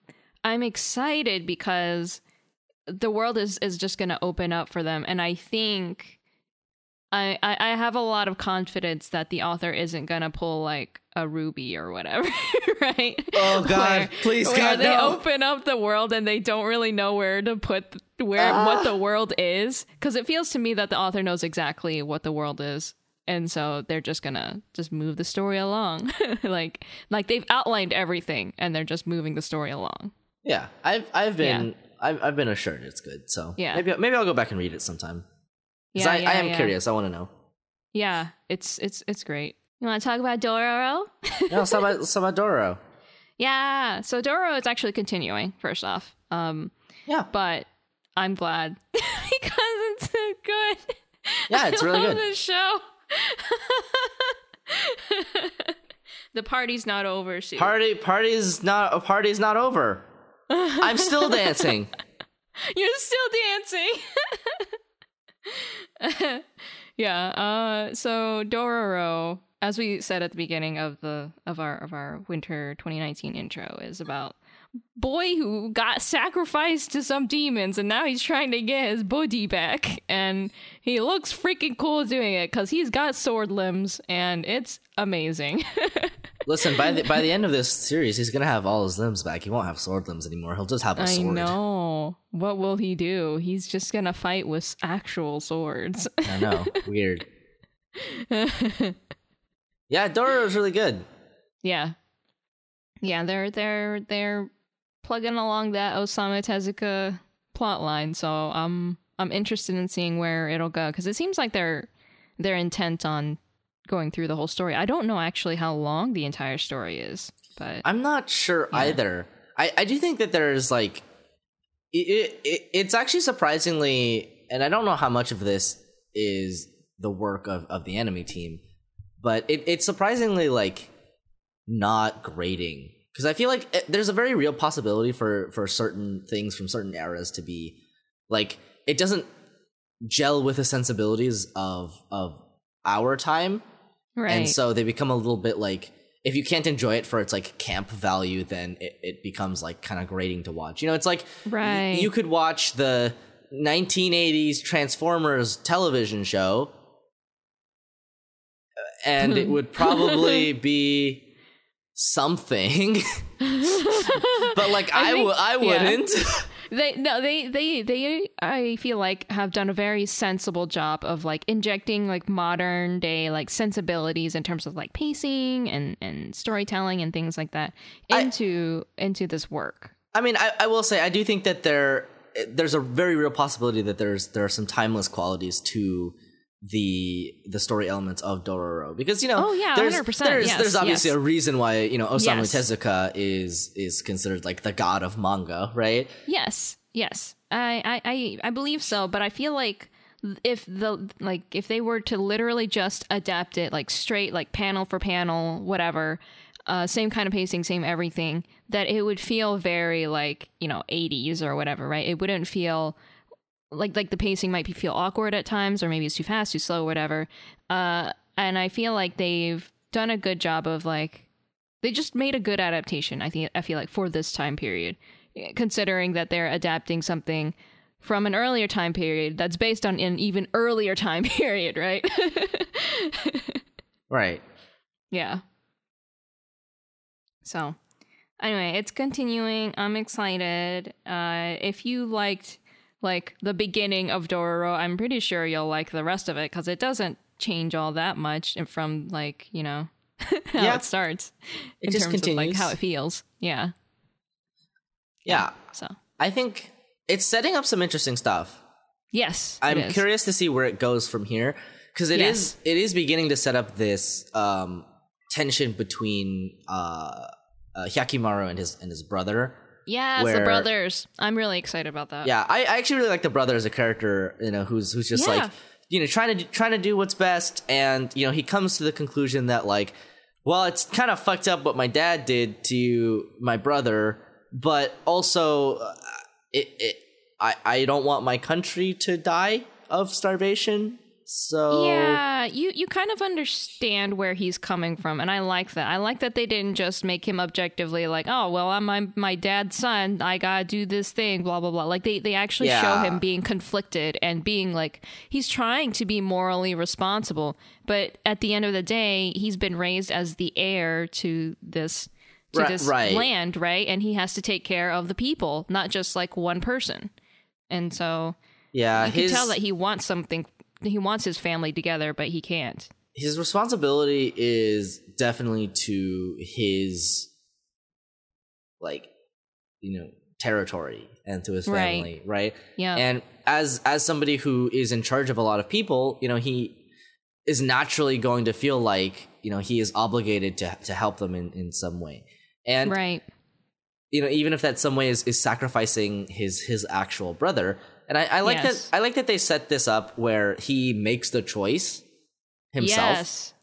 excited because the world is just going to open up for them, and I think I have a lot of confidence that the author isn't going to pull like a Ruby or whatever, right? Oh God, please God, no. They open up the world and they don't really know where to put what the world is, because it feels to me that the author knows exactly what the world is. And so they're just gonna move the story along, like they've outlined everything, and they're just moving the story along. Yeah, I've been assured it's good. So maybe I'll go back and read it sometime. Yeah, I am curious. I want to know. Yeah, it's great. You want to talk about Dororo? No, let's talk about Dororo. Yeah, so Dororo is actually continuing. First off, but I'm glad because it's so good. Yeah, it's really good. I love this show. The party's not over, Sue. Party's not over. I'm still dancing. You're still dancing. Yeah. So Dororo, as we said at the beginning of our winter 2019 intro, is about boy who got sacrificed to some demons, and now he's trying to get his body back, and he looks freaking cool doing it because he's got sword limbs, and it's amazing. Listen, by the end of this series, he's gonna have all his limbs back. He won't have sword limbs anymore. He'll just have a sword. I know. What will he do? He's just gonna fight with actual swords. I know. Weird. Yeah, Dororo's really good. Yeah. Yeah, they're plugging along that Osamu Tezuka plotline, so I'm interested in seeing where it'll go, because it seems like they're intent on going through the whole story. I don't know actually how long the entire story is, but I'm not sure either. I do think that there's like it's actually surprisingly, and I don't know how much of this is the work of the anime team, but it's surprisingly like not grating. Because I feel like there's a very real possibility for certain things from certain eras to be, like, it doesn't gel with the sensibilities of our time. Right. And so they become a little bit, like, if you can't enjoy it for its, like, camp value, then it becomes, like, kind of grating to watch. You know, it's like, right. You could watch the 1980s Transformers television show, and it would probably be... something. But like I wouldn't. They I feel like have done a very sensible job of like injecting like modern day like sensibilities in terms of like pacing and storytelling and things like that into this work. I mean, I will say I do think that there's a very real possibility that there are some timeless qualities to the story elements of Dororo, because you know there's obviously a reason why, you know, Osamu Tezuka is considered like the god of manga, right? Yes I believe so, but I feel like if they were to literally just adapt it like straight, like panel for panel, whatever, same kind of pacing, same everything, that it would feel very like, you know, 80s or whatever, right? It wouldn't feel like the pacing might feel awkward at times, or maybe it's too fast, too slow, whatever. And I feel like they've done a good job of like, they just made a good adaptation. I feel like for this time period, considering that they're adapting something from an earlier time period that's based on an even earlier time period, right? Right. Yeah. So anyway, it's continuing. I'm excited. If you liked like the beginning of Dororo, I'm pretty sure you'll like the rest of it, because it doesn't change all that much from like, you know, how it starts. It just continues of, like, how it feels. Yeah. Yeah. So I think it's setting up some interesting stuff. Yes. I'm curious to see where it goes from here, because it is beginning to set up this tension between Hyakimaru and his brother. Yes, the brothers. I'm really excited about that. Yeah, I actually really like the brother as a character, you know, who's just like, you know, trying to do what's best, and you know, he comes to the conclusion that like, well, it's kind of fucked up what my dad did to my brother, but also I don't want my country to die of starvation. So yeah, you kind of understand where he's coming from, and I like that. I like that they didn't just make him objectively like, oh well, I'm my dad's son, I gotta do this thing, blah blah blah. Like they actually show him being conflicted and being like, he's trying to be morally responsible, but at the end of the day, he's been raised as the heir to this land, right? And he has to take care of the people, not just like one person. And so yeah, you can tell that he wants something. He wants his family together, but he can't. His responsibility is definitely to his, like, you know, territory and to his family, right? Yeah. And as somebody who is in charge of a lot of people, you know, he is naturally going to feel like, you know, he is obligated to help them in some way. And, you know, even if that some way is sacrificing his actual brother. And I like that. I like that they set this up where he makes the choice himself. Yes.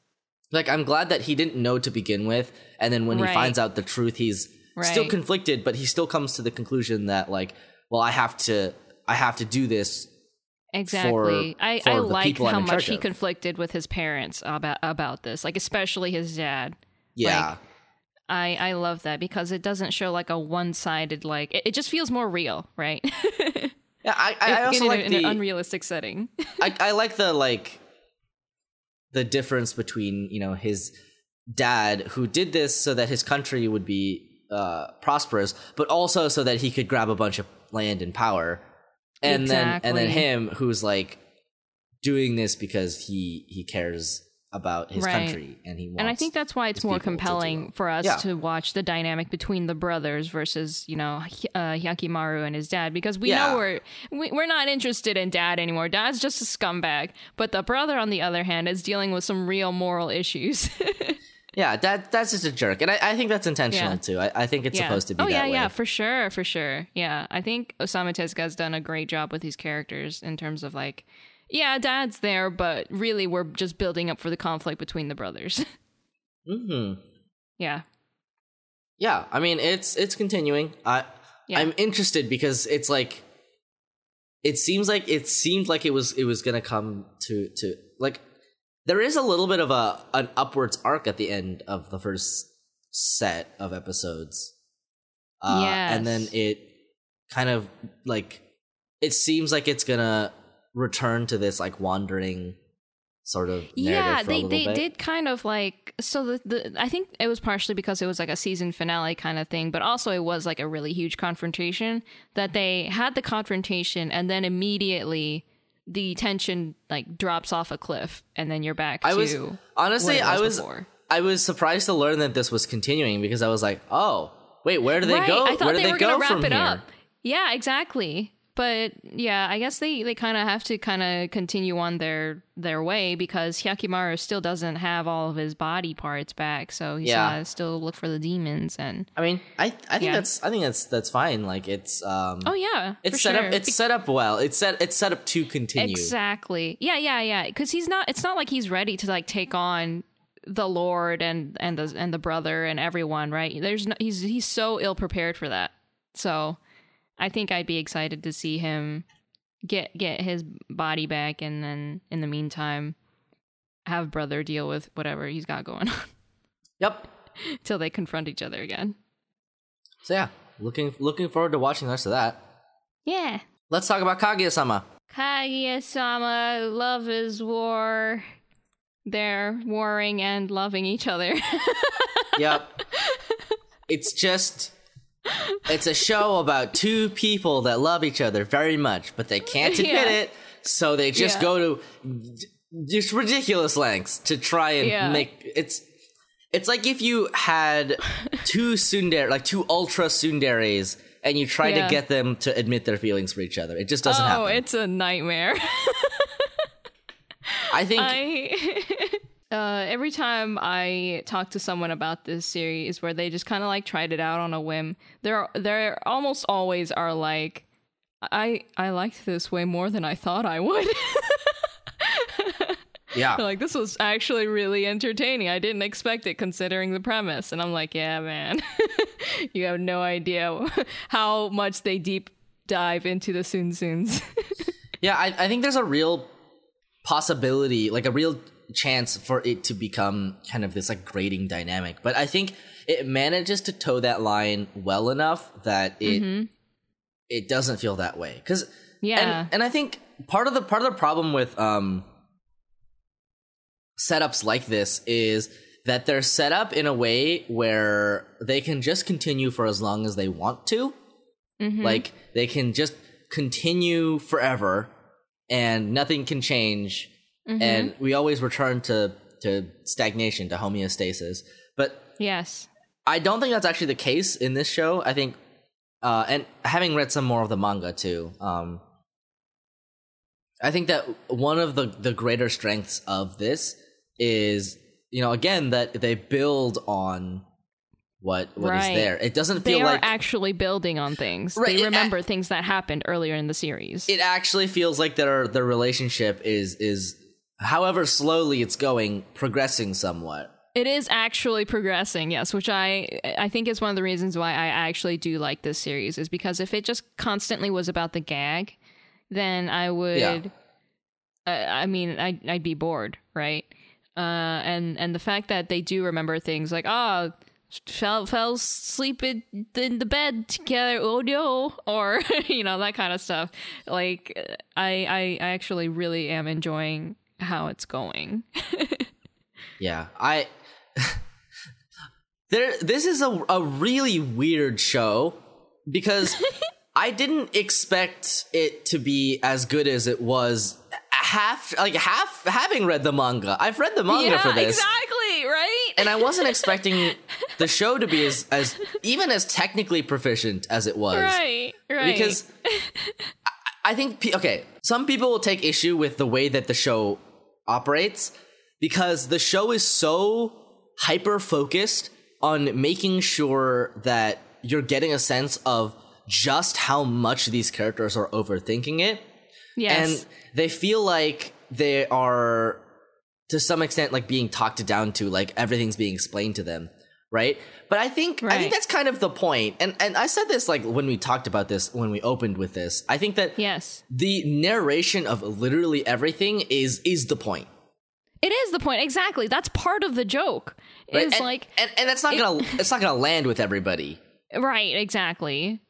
Like, I'm glad that he didn't know to begin with, and then when he finds out the truth, he's still conflicted, but he still comes to the conclusion that like, well, I have to do this. Exactly. I like how much he conflicted with his parents about this, like especially his dad. Yeah. Like, I love that because it doesn't show like a one-sided, like it just feels more real, right? Yeah, I also in like an unrealistic setting. I like the difference between, you know, his dad who did this so that his country would be prosperous, but also so that he could grab a bunch of land and power, and exactly. then him who's like doing this because he cares about his right. country, and he wants. And I think that's why it's more compelling for us yeah. to watch the dynamic between the brothers versus, you know, Hyakimaru and his dad, because we yeah. know we're not interested in dad anymore. Dad's just a scumbag, but the brother, on the other hand, is dealing with some real moral issues. Yeah, that's just a jerk, and I think that's intentional yeah. too. I think it's yeah. supposed to be. Oh yeah, that way. Yeah, for sure. Yeah, I think Osamu Tezuka has done a great job with these characters in terms of like. Yeah, dad's there, but really we're just building up for the conflict between the brothers. Mm-hmm. Yeah. Yeah, I mean, it's continuing. I'm interested because it's like, it seemed like it was going to come to like, there is a little bit of an upwards arc at the end of the first set of episodes. Yes. And then it kind of like, it seems like it's going to return to this like wandering sort of narrative yeah for they did kind of like so the I think it was partially because it was like a season finale kind of thing, but also it was like a really huge confrontation that they had the confrontation, and then immediately the tension like drops off a cliff, and then you're back I was surprised to learn that this was continuing, because I was like, oh wait, where do they right. go? I thought where they were gonna wrap it up. Yeah, exactly. But yeah, I guess they kind of have to kind of continue on their way, because Hyakimaru still doesn't have all of his body parts back, so he's yeah. Still look for the demons. And I mean, I think yeah. that's fine. Like it's it's set up well. It's set up to continue. Exactly. Yeah. Because it's not like he's ready to like take on the Lord and the brother and everyone. Right? He's so ill prepared for that. So. I think I'd be excited to see him get his body back, and then in the meantime, have brother deal with whatever he's got going on. Yep. Till they confront each other again. So yeah, looking forward to watching the rest of that. Yeah. Let's talk about Kaguya-sama. Kaguya-sama, love is war. They're warring and loving each other. Yep. It's just... It's a show about two people that love each other very much, but they can't admit yeah. it, so they just yeah. go to just ridiculous lengths to try and yeah. make it's like if you had two ultra tsunderes, and you tried yeah. to get them to admit their feelings for each other. It just doesn't happen. Oh, it's a nightmare. Every time I talk to someone about this series where they just kind of like tried it out on a whim, there almost always are like, I liked this way more than I thought I would. Yeah. They're like, this was actually really entertaining. I didn't expect it considering the premise. And I'm like, yeah, man, you have no idea how much they deep dive into the soon-soons. Yeah, I think there's a real possibility, like a real... chance for it to become kind of this like grating dynamic, but I think it manages to toe that line well enough that it mm-hmm. it doesn't feel that way, because yeah and I think part of the problem with setups like this is that they're set up in a way where they can just continue for as long as they want to mm-hmm. like they can just continue forever and nothing can change. Mm-hmm. And we always return to stagnation, to homeostasis. But yes, I don't think that's actually the case in this show. I think, and having read some more of the manga too, I think that one of the greater strengths of this is, you know, again, that they build on what right. is there. It doesn't feel like... They are actually building on things. Right, they remember things that happened earlier in the series. It actually feels like their relationship is... However slowly it's going, progressing somewhat. It is actually progressing, yes, which I think is one of the reasons why I actually do like this series, is because if it just constantly was about the gag, then I would... Yeah. I'd be bored, right? And the fact that they do remember things like, fell asleep in the bed together, oh no, or, you know, that kind of stuff. Like, I actually really am enjoying how it's going. Yeah, this is a really weird show because I didn't expect it to be as good as it was. Having read the manga, I've read the manga for this. Exactly, right? And I wasn't expecting the show to be as technically proficient as it was. Right. Because I think, okay, some people will take issue with the way that the show operates because the show is so hyper-focused on making sure that you're getting a sense of just how much these characters are overthinking it. Yes. And they feel like they are, to some extent, like being talked down to, like everything's being explained to them, right? But I think that's kind of the point. And I said this like when we talked about this, when we opened with this. I think that the narration of literally everything is the point. It is the point, exactly. That's part of the joke. Right? And that's not gonna it's not gonna land with everybody. Right, exactly.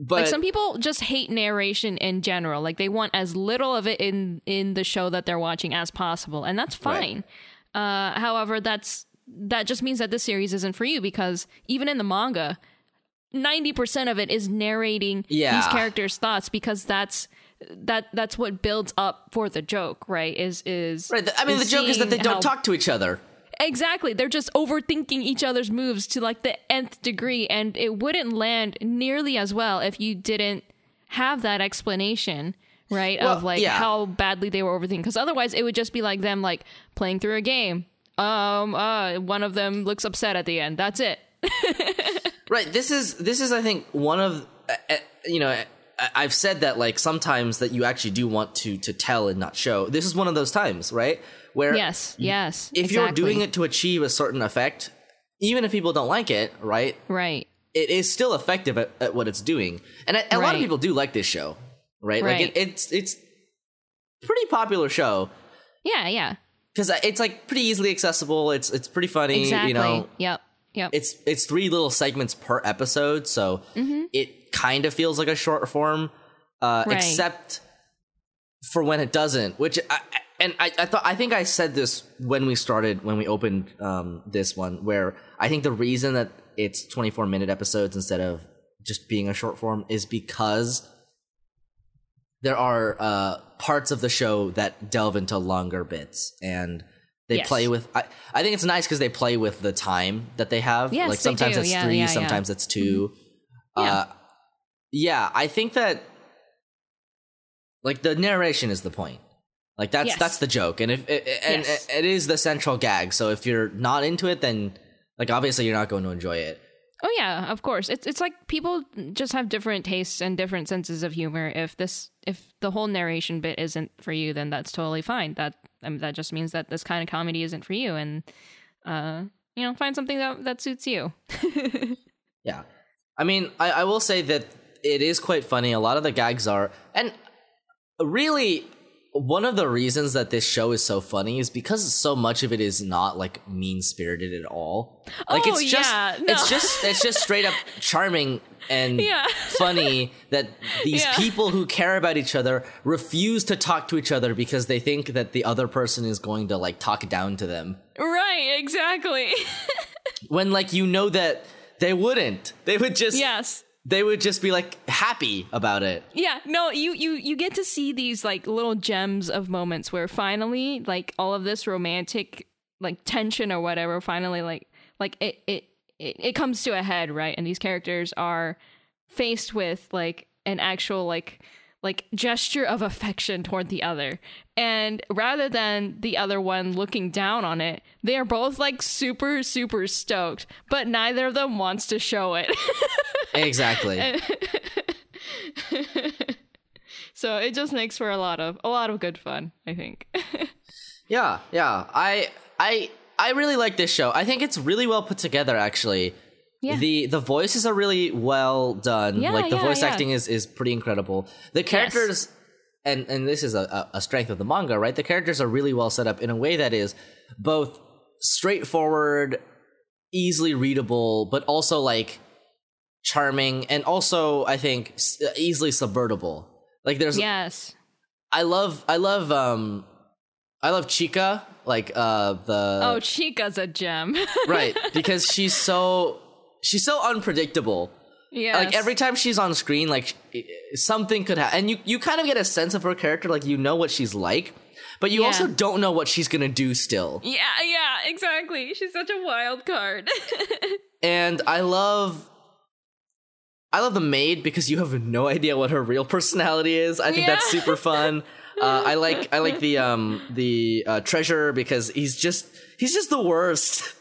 But like some people just hate narration in general. Like they want as little of it in the show that they're watching as possible, and that's fine. Right. However, that just means that this series isn't for you because even in the manga, 90% of it is narrating these characters' thoughts because that's what builds up for the joke, right? Is right. I mean, the joke is that they don't talk to each other. Exactly. They're just overthinking each other's moves to like the nth degree, and it wouldn't land nearly as well if you didn't have that explanation, right? Well, of like how badly they were overthinking, because otherwise it would just be like them like playing through a game. One of them looks upset at the end. That's it. Right. This is I think one of you know, I've said that like sometimes that you actually do want to tell and not show. This is one of those times, right? Where if you're doing it to achieve a certain effect, even if people don't like it, right, it is still effective at what it's doing. And a lot of people do like this show, right? Like it's a pretty popular show. Yeah. Because it's like pretty easily accessible. It's pretty funny, exactly. You know. Yep. It's 3 little segments per episode, so it kind of feels like a short form, except for when it doesn't, which I think I said this when we opened this one, where I think the reason that it's 24-minute episodes instead of just being a short form is because there are parts of the show that delve into longer bits, and they play with. I think it's nice because they play with the time that they have. Yes, like sometimes it's 3, sometimes it's 2. Mm-hmm. I think that like the narration is the point. Like that's the joke, and it is the central gag. So if you're not into it, then like obviously you're not going to enjoy it. Oh yeah, of course. It's like people just have different tastes and different senses of humor. If the whole narration bit isn't for you, then that's totally fine. That just means that this kind of comedy isn't for you, and you know, find something that suits you. Yeah, I mean, I will say that it is quite funny. A lot of the gags are, and really. One of the reasons that this show is so funny is because so much of it is not like mean-spirited at all. Like it's just straight up charming and funny that these people who care about each other refuse to talk to each other because they think that the other person is going to like talk down to them. Right, exactly. When like you know that they wouldn't. They would just They would just be like happy about it. Yeah, no, you get to see these like little gems of moments where finally like all of this romantic like tension or whatever finally like it comes to a head, right? And these characters are faced with like an actual like gesture of affection toward the other. And rather than the other one looking down on it, they are both like super, super stoked, but neither of them wants to show it. Exactly. So it just makes for a lot of good fun, I think. Yeah. I really like this show. I think it's really well put together, actually. Yeah. The voices are really well done. Yeah, like the voice acting is pretty incredible. The characters, and this is a strength of the manga, right? The characters are really well set up in a way that is both straightforward, easily readable, but also like charming, and also I think easily subvertible. Like there's I love Chica, like the Chica's a gem. Right, because she's so unpredictable. Yeah, like every time she's on screen, like something could happen, and you kind of get a sense of her character, like you know what she's like, but you also don't know what she's gonna do still. Yeah, exactly. She's such a wild card. And I love the maid, because you have no idea what her real personality is. I think that's super fun. I like the treasurer, because he's just the worst.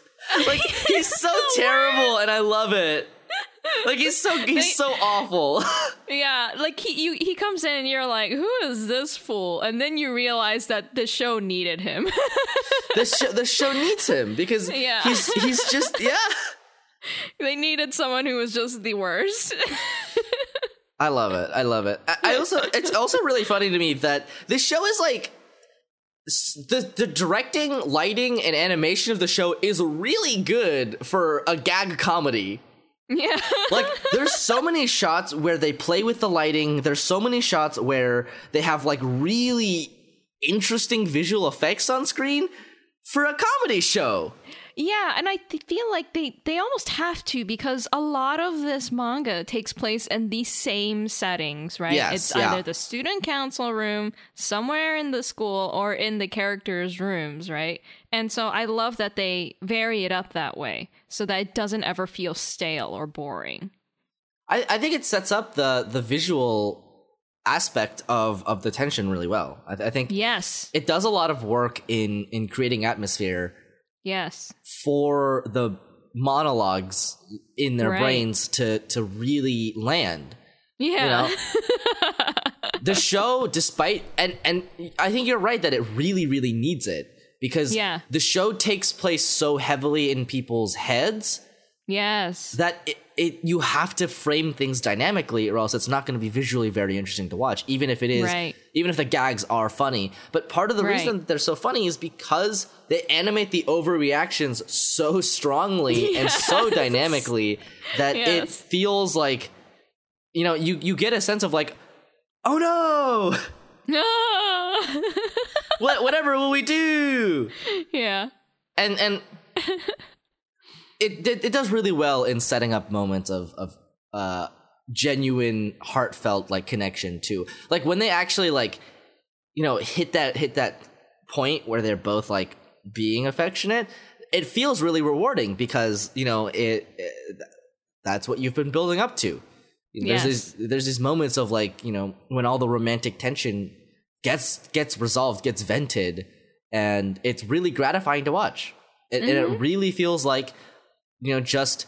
Like he's so terrible, and I love it. Like he's so awful. Yeah, like he comes in and you're like, who is this fool? And then you realize that the show needed him. The show needs him, because he's just they needed someone who was just the worst. I love it. It's also really funny to me that this show is like, the directing, lighting, and animation of the show is really good for a gag comedy. Yeah. Like, there's so many shots where they play with the lighting. There's so many shots where they have like really interesting visual effects on screen for a comedy show. Yeah, and I feel like they almost have to, because a lot of this manga takes place in the same settings, right? Yes, it's either the student council room, somewhere in the school, or in the characters' rooms, right? And so I love that they vary it up that way, so that it doesn't ever feel stale or boring. I think it sets up the visual aspect of the tension really well. I think it does a lot of work in creating atmosphere. Yes. For the monologues in their brains to really land. Yeah. You know? The show, despite, and I think you're right that it really, really needs it, because the show takes place so heavily in people's heads. Yes. That you have to frame things dynamically, or else it's not going to be visually very interesting to watch, even if it is, even if the gags are funny. But part of the reason that they're so funny is because they animate the overreactions so strongly and so dynamically that it feels like, you know, you get a sense of like, oh no, whatever will we do? Yeah. And It does really well in setting up moments of genuine, heartfelt like connection too. Like when they actually like, you know, hit that point where they're both like being affectionate, it feels really rewarding, because you know it that's what you've been building up to. There's these moments of like, you know, when all the romantic tension gets resolved, gets vented, and it's really gratifying to watch. And it really feels like, you know, just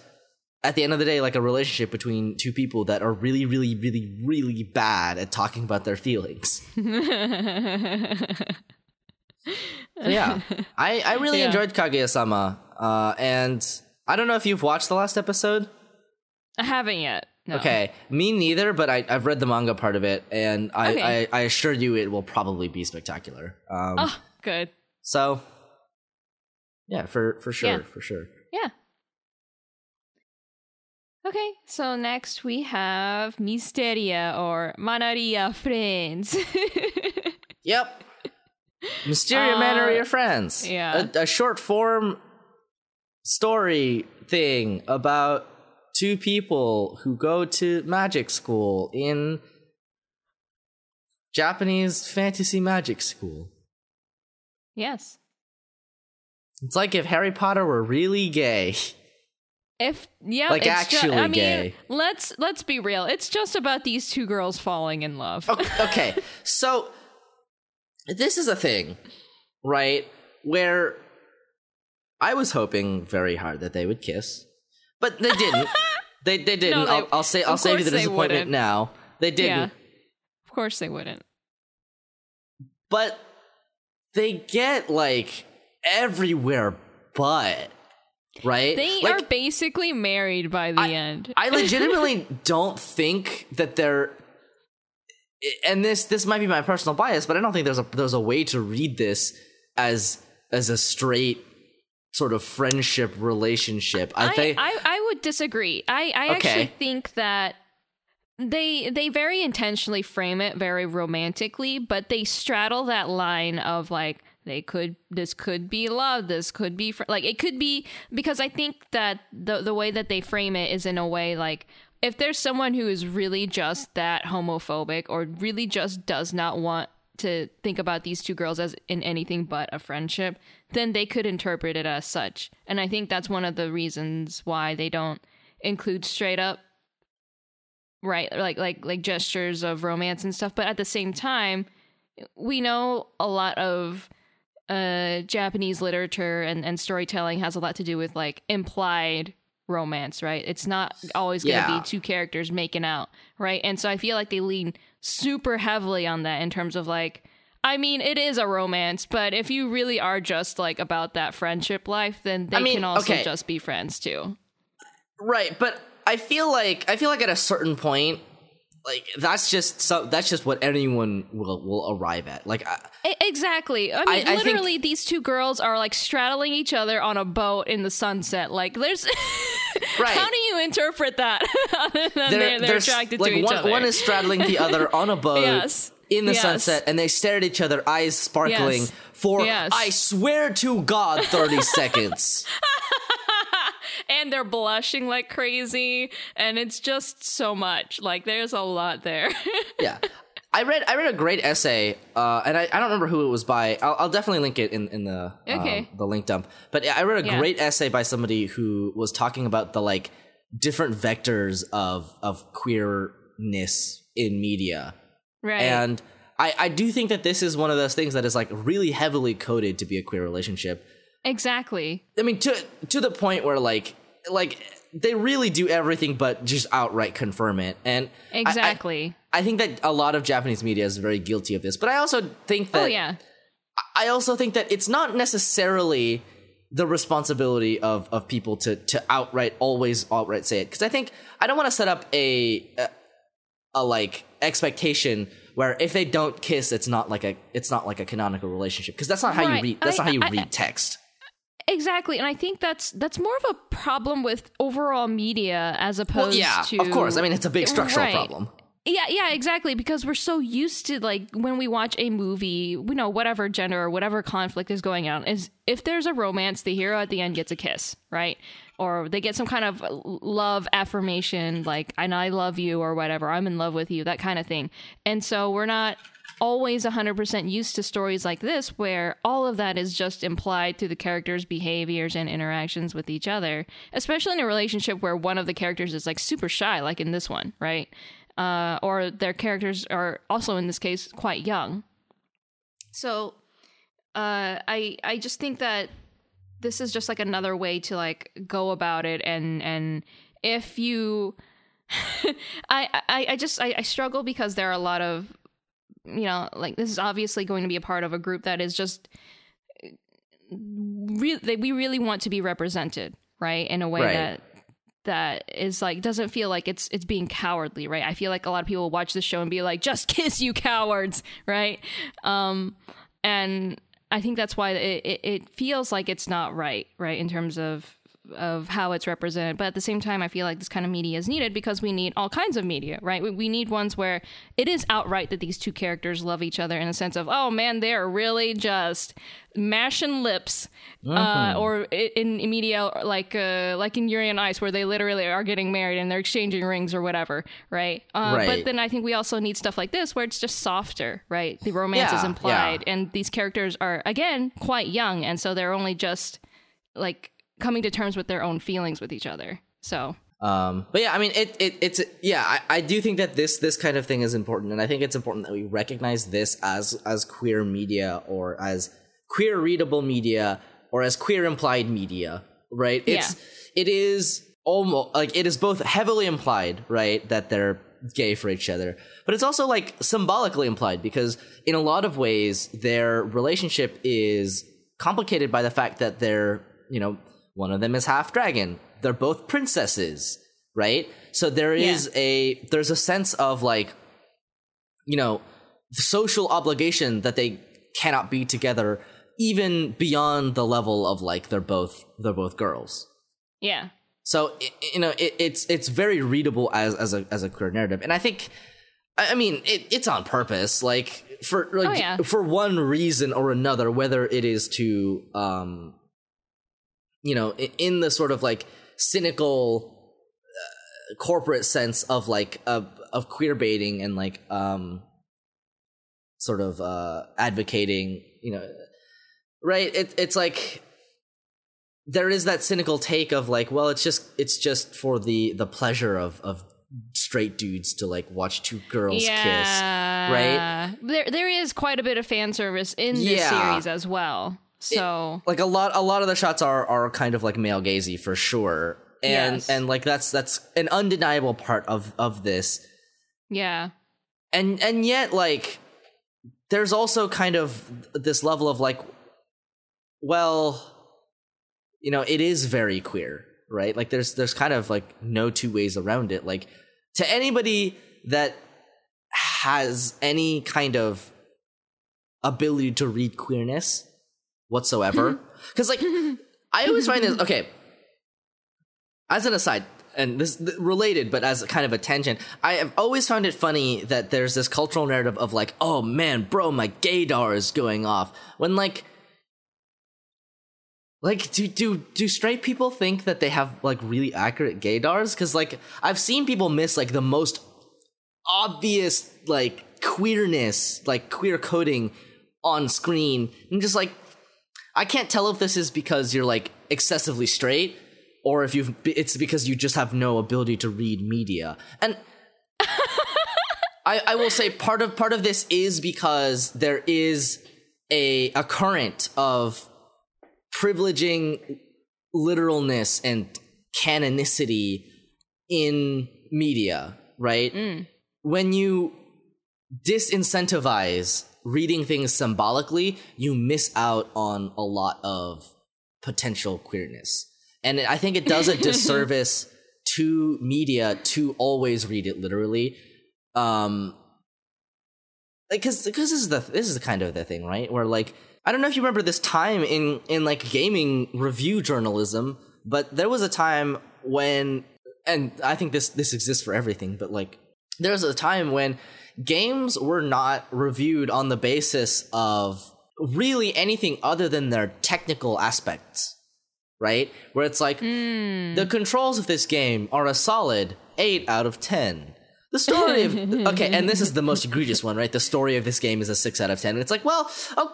at the end of the day, like a relationship between two people that are really, really, really, really bad at talking about their feelings. Yeah, I really enjoyed Kaguya-sama. And I don't know if you've watched the last episode. I haven't yet. No. Okay, me neither, but I've read the manga part of it. And I assure you it will probably be spectacular. Good. So, yeah, for sure. Yeah. Okay, so next we have Mysteria, or Manaria Friends. Yep. Mysteria, Manaria Friends. Yeah. A short form story thing about two people who go to magic school in Japanese fantasy magic school. Yes. It's like if Harry Potter were really gay. Like actually gay. Let's be real. It's just about these two girls falling in love. Okay. So this is a thing, right? Where I was hoping very hard that they would kiss, but they didn't. They didn't. No, I'll save you the disappointment now. They didn't. Yeah, of course they wouldn't. But they get like everywhere but. Right? They like, are basically married by the end. I legitimately don't think that they're, and this might be my personal bias, but I don't think there's a way to read this as a straight sort of friendship relationship. I would disagree. I actually think that they very intentionally frame it very romantically, but they straddle that line of like, this could be love, this could be it could be, because I think that the way that they frame it is in a way like, if there's someone who is really just that homophobic or really just does not want to think about these two girls as in anything but a friendship, then they could interpret it as such. And I think that's one of the reasons why they don't include straight up, right, like gestures of romance and stuff. But at the same time, we know a lot of Japanese literature and storytelling has a lot to do with like implied romance, right? It's not always going to be two characters making out, right? And so I feel like they lean super heavily on that in terms of like, I mean, it is a romance, but if you really are just like about that friendship life, then they can also just be friends too. Right, but I feel like at a certain point, like that's just what anyone will arrive at. Like exactly. I mean, I think these two girls are like straddling each other on a boat in the sunset. Like there's right. How do you interpret that? Other than they're attracted like to each other. One is straddling the other on a boat. Yes. In the sunset, and they stare at each other, eyes sparkling, for I swear to God, 30 seconds. And they're blushing like crazy, and it's just so much. Like, there's a lot there. Yeah. I read a great essay, and I don't remember who it was by. I'll definitely link it in the link dump. But I read a great essay by somebody who was talking about the, like, different vectors of queerness in media. Right. And I do think that this is one of those things that is like really heavily coded to be a queer relationship. Exactly. I mean, to the point where like they really do everything but just outright confirm it. And exactly. I think that a lot of Japanese media is very guilty of this. But I also think that it's not necessarily the responsibility of people to outright say it. Because I think I don't want to set up a like expectation where if they don't kiss, it's not like a canonical relationship, because that's not how you read text. Exactly, and I think that's more of a problem with overall media as opposed to. Of course, I mean it's a big structural problem. Yeah, exactly, because we're so used to, like, when we watch a movie, we know whatever gender or whatever conflict is going on is if there's a romance, the hero at the end gets a kiss, right? Or they get some kind of love affirmation, like, and I love you or whatever, I'm in love with you, that kind of thing. And so we're not always 100% used to stories like this where all of that is just implied through the characters' behaviors and interactions with each other, especially in a relationship where one of the characters is, like, super shy, like in this one, right? Or their characters are also, in this case, quite young. So I just think that this is just like another way to like go about it, and if you, I struggle because there are a lot of, you know, like this is obviously going to be a part of a group that is just we really want to be represented, right, in a way that is like doesn't feel like it's being cowardly, right? I feel like a lot of people watch this show and be like, just kiss, you cowards, right? And I think that's why it feels like it's not right, in terms of how it's represented. But at the same time, I feel like this kind of media is needed because we need all kinds of media, right? We need ones where it is outright that these two characters love each other in a sense of, oh man, they're really just mashing lips, or in media like in Yuri on Ice where they literally are getting married and they're exchanging rings or whatever, right? But then I think we also need stuff like this where it's just softer, right? The romance is implied, and these characters are again quite young, and so they're only just like coming to terms with their own feelings with each other. So but yeah, I mean it's I do think that this kind of thing is important, and I think it's important that we recognize this as queer media, or as queer readable media, or as queer implied media, right? It is almost like it is both heavily implied, right, that they're gay for each other, but it's also like symbolically implied, because in a lot of ways their relationship is complicated by the fact that they're, you know, one of them is half dragon. They're both princesses, right? So there is there's a sense of like, you know, social obligation that they cannot be together even beyond the level of like they're both girls. Yeah. So you know it's very readable as a queer narrative, and I think it's on purpose. Like for one reason or another, whether it is to in the sort of like cynical corporate sense of like of queer baiting and like sort of advocating, right? It's like there is that cynical take of like, well, it's just for the pleasure of straight dudes to like watch two girls kiss, right? There is quite a bit of fan service in this series as well. So it, like a lot of the shots are kind of like male gazy for sure. And and like that's an undeniable part of this. Yeah. And yet like there's also kind of this level of like, well, it is very queer, right? Like there's kind of like no two ways around it. Like to anybody that has any kind of ability to read queerness whatsoever, because like I always find this, okay, as an aside, and this related but as kind of a tangent, I have always found it funny that there's this cultural narrative of like, oh man, bro, my gaydar is going off, when like do straight people think that they have like really accurate gaydars? Because like I've seen people miss like the most obvious like queerness, like queer coding on screen, and just like I can't tell if this is because you're like excessively straight or if it's because you just have no ability to read media. And I will say part of this is because there is a current of privileging literalness and canonicity in media, right? Mm. When you disincentivize reading things symbolically, you miss out on a lot of potential queerness. And I think it does a disservice to media to always read it literally. Because this is kind of the thing, right? Where like, I don't know if you remember this time in like gaming review journalism, but there was a time when, and I think this exists for everything, but like there was a time when games were not reviewed on the basis of really anything other than their technical aspects, right? Where it's like, the controls of this game are a solid 8 out of 10. The story of... Okay, and this is the most egregious one, right? The story of this game is a 6 out of 10. And it's like, well,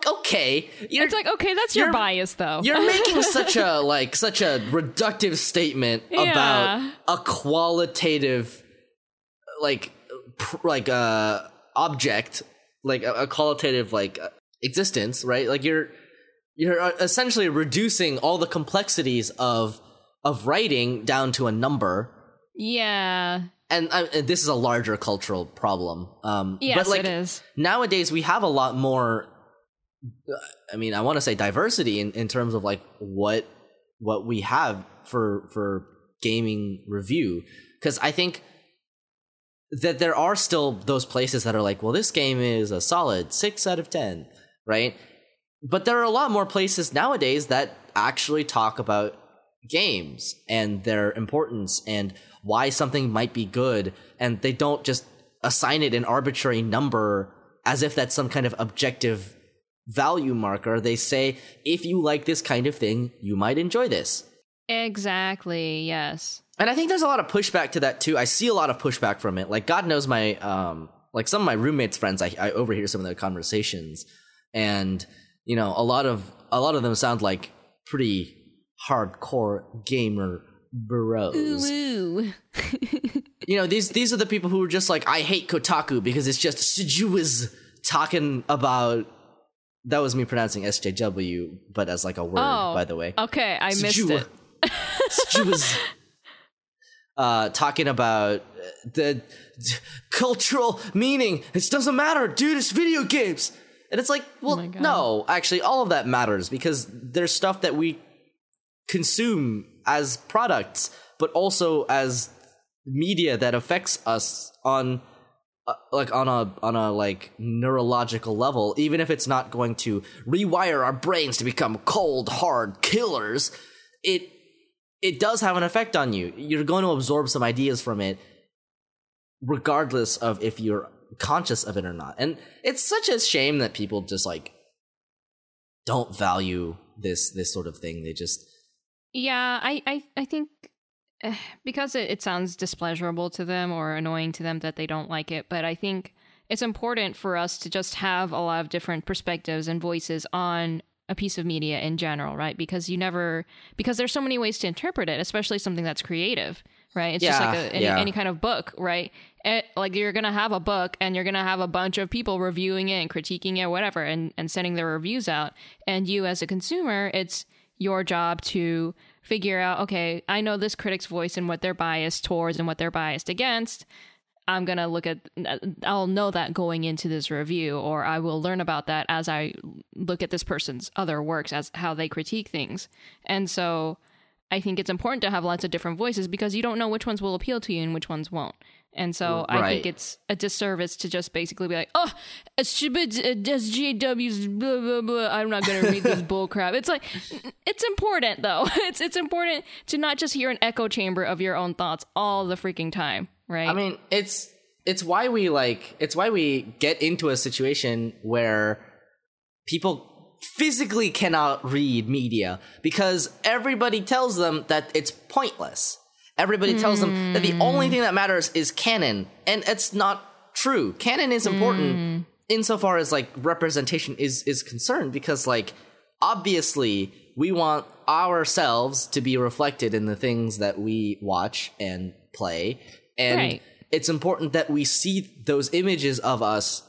okay. It's like, okay, that's your bias, though. You're making such a reductive statement about a qualitative, object, like a qualitative like existence, right? Like you're essentially reducing all the complexities of writing down to a number. Yeah. And this is a larger cultural problem. Yes, but like, it is. Nowadays we have a lot more, I want to say diversity in terms of like what we have for gaming review, because I think that there are still those places that are like, well, this game is a solid 6 out of 10, right? But there are a lot more places nowadays that actually talk about games and their importance and why something might be good, and they don't just assign it an arbitrary number as if that's some kind of objective value marker. They say, if you like this kind of thing, you might enjoy this. Exactly, yes. And I think there's a lot of pushback to that too. I see a lot of pushback from it. Like, God knows my, some of my roommates' friends, I overhear some of their conversations, and a lot of them sound like pretty hardcore gamer bros. Ooh. These are the people who are just like, I hate Kotaku because it's just Sujuwas talking about. That was me pronouncing SJW, but as like a word, by the way. Okay, I missed it. Sujuwas. Talking about the cultural meaning. It doesn't matter, dude, it's video games. And it's like, well, no, actually, all of that matters because there's stuff that we consume as products, but also as media that affects us on like on a like neurological level, even if it's not going to rewire our brains to become cold, hard killers, it does have an effect on you. You're going to absorb some ideas from it, regardless of if you're conscious of it or not. And it's such a shame that people just like don't value this sort of thing. They just I think because it sounds displeasurable to them or annoying to them that they don't like it, but I think it's important for us to just have a lot of different perspectives and voices on a piece of media in general, right? Because there's so many ways to interpret it, especially something that's creative, right? It's just like any kind of book, right? Like you're going to have a book and you're going to have a bunch of people reviewing it and critiquing it, whatever, and sending their reviews out. And you as a consumer, it's your job to figure out, okay, I know this critic's voice and what they're biased towards and what they're biased against. I'm going to I'll know that going into this review, or I will learn about that as I look at this person's other works as how they critique things. And so I think it's important to have lots of different voices because you don't know which ones will appeal to you and which ones won't. And so right. I think it's a disservice to just basically be like, oh, SJW's blah, blah, blah. I'm not going to read this bull crap. It's like, it's important, though. It's important to not just hear an echo chamber of your own thoughts all the freaking time, right? I mean, it's why we get into a situation where people physically cannot read media because everybody tells them that it's pointless. Everybody tells them that the only thing that matters is canon, and it's not true. Canon is important insofar as like representation is concerned, because like obviously we want ourselves to be reflected in the things that we watch and play, and it's important that we see those images of us,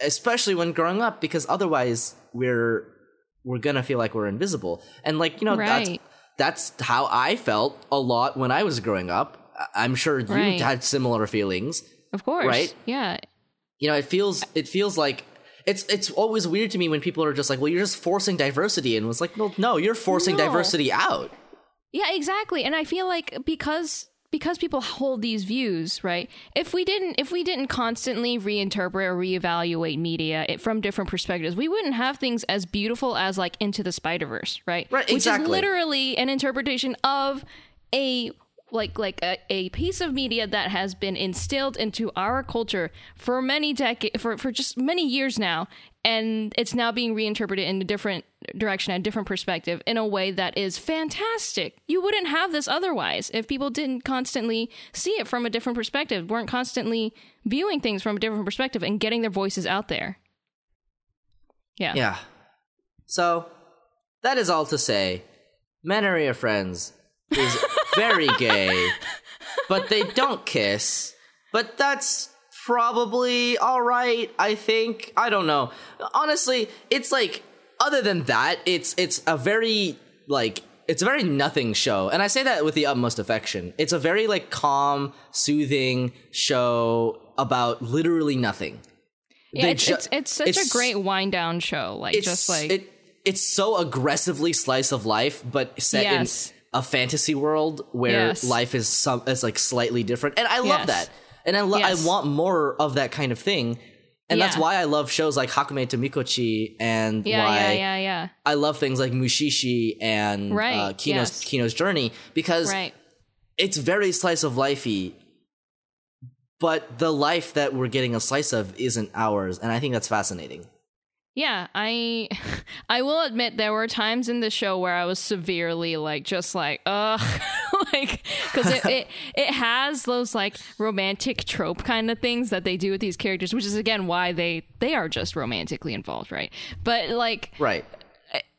especially when growing up, because otherwise we're gonna feel like we're invisible, and like That's how I felt a lot when I was growing up. I'm sure you had similar feelings. Of course. Right? Yeah. You know, it feels like it's always weird to me when people are just like, well, you're just forcing diversity. And it was like, well, no, you're forcing diversity out. Yeah, exactly. And I feel like because people hold these views, right? If we didn't constantly reinterpret or reevaluate media from different perspectives, we wouldn't have things as beautiful as like Into the Spider-Verse, right? Right, exactly. Which is literally an interpretation of a piece of media that has been instilled into our culture for many decades, for just many years now, and it's now being reinterpreted in a different direction, a different perspective, in a way that is fantastic. You wouldn't have this otherwise if people didn't constantly see it from a different perspective, weren't constantly viewing things from a different perspective and getting their voices out there. Yeah. Yeah. So that is all to say, Manaria Friends is very gay, but they don't kiss, but that's probably all right, I think. I don't know. Honestly, it's like, other than that, it's a very nothing show. And I say that with the utmost affection. It's a very like calm, soothing show about literally nothing. Yeah, it's such a great wind down show. Like it's so aggressively slice of life, but set in a fantasy world where life is like slightly different. And I love that. And I want more of that kind of thing. And that's why I love shows like Hakume to Mikochi, and why I love things like Mushishi and Kino's Journey, because it's very slice of lifey, but the life that we're getting a slice of isn't ours. And I think that's fascinating. Yeah, I will admit there were times in the show where I was severely because it has those like romantic trope kind of things that they do with these characters, which is again why they are just romantically involved, right? But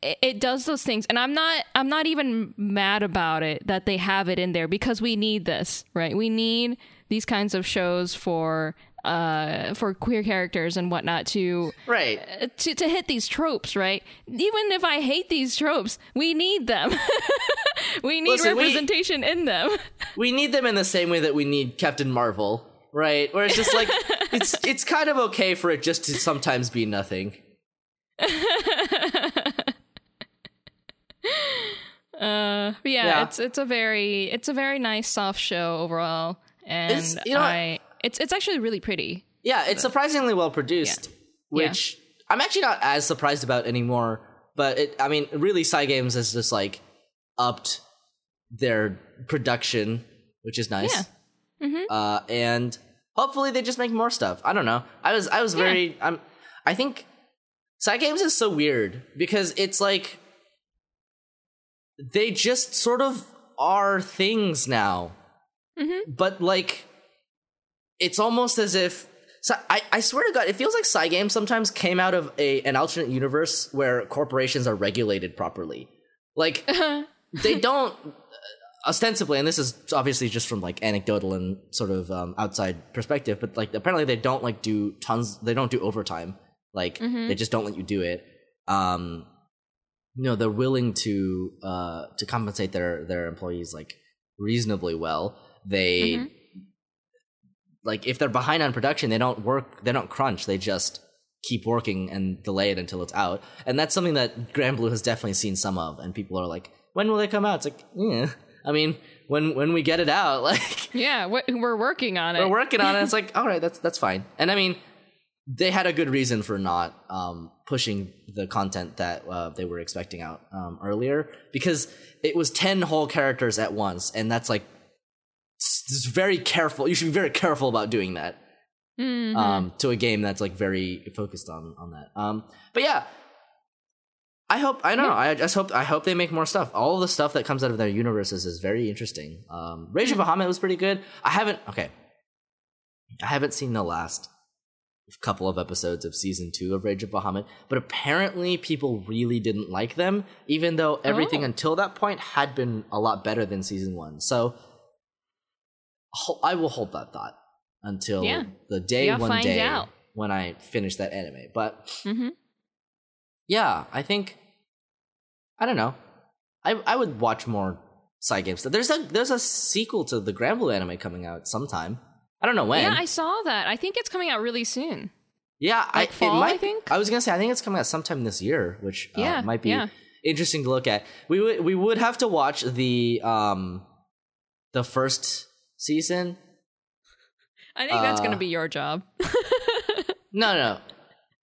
it does those things, and I'm not even mad about it that they have it in there, because we need this, right? We need these kinds of shows for queer characters and whatnot to hit these tropes, right? Even if I hate these tropes, we need them. We need representation in them. We need them in the same way that we need Captain Marvel, right? Where it's just like it's kind of okay for it just to sometimes be nothing. It's a very nice soft show overall, and you know, I It's actually really pretty. Yeah, it's surprisingly well produced, which I'm actually not as surprised about anymore. But really, Cygames has just like upped their production, which is nice. Yeah. Mm-hmm. And hopefully they just make more stuff. I don't know. I was very. I think Cygames is so weird because it's like they just sort of are things now, mm-hmm. but like it's almost as if. So I swear to God, it feels like Cygames sometimes came out of an alternate universe where corporations are regulated properly. Like, they don't, ostensibly, and this is obviously just from, like, anecdotal and sort of outside perspective, but, like, apparently they don't, like, they don't do overtime. Like, mm-hmm. they just don't let you do it. They're willing to compensate their employees, like, reasonably well. They... Mm-hmm. Like, if they're behind on production, they don't crunch, they just keep working and delay it until it's out. And that's something that Granblue has definitely seen some of, and people are like, when will they come out? It's like, when we get it out, like... Yeah, we're working on it. We're working on it, it's like, alright, that's fine. And I mean, they had a good reason for not pushing the content that they were expecting out earlier, because it was 10 whole characters at once, and that's like, it's very careful. You should be very careful about doing that mm-hmm. To a game that's like very focused on that. But yeah, I hope they make more stuff. All of the stuff that comes out of their universes is very interesting. Rage of Bahamut was pretty good. I haven't seen the last couple of episodes of season 2 of Rage of Bahamut, but apparently people really didn't like them, even though everything until that point had been a lot better than season 1. So I will hold that thought until the day when I finish that anime. But I think I don't know. I would watch more Cygames stuff. There's a sequel to the Granblue anime coming out sometime. I don't know when. Yeah, I saw that. I think it's coming out really soon. Yeah, like fall, I think. I was gonna say I think it's coming out sometime this year, which might be interesting to look at. We would have to watch the first season. I think that's gonna be your job. No,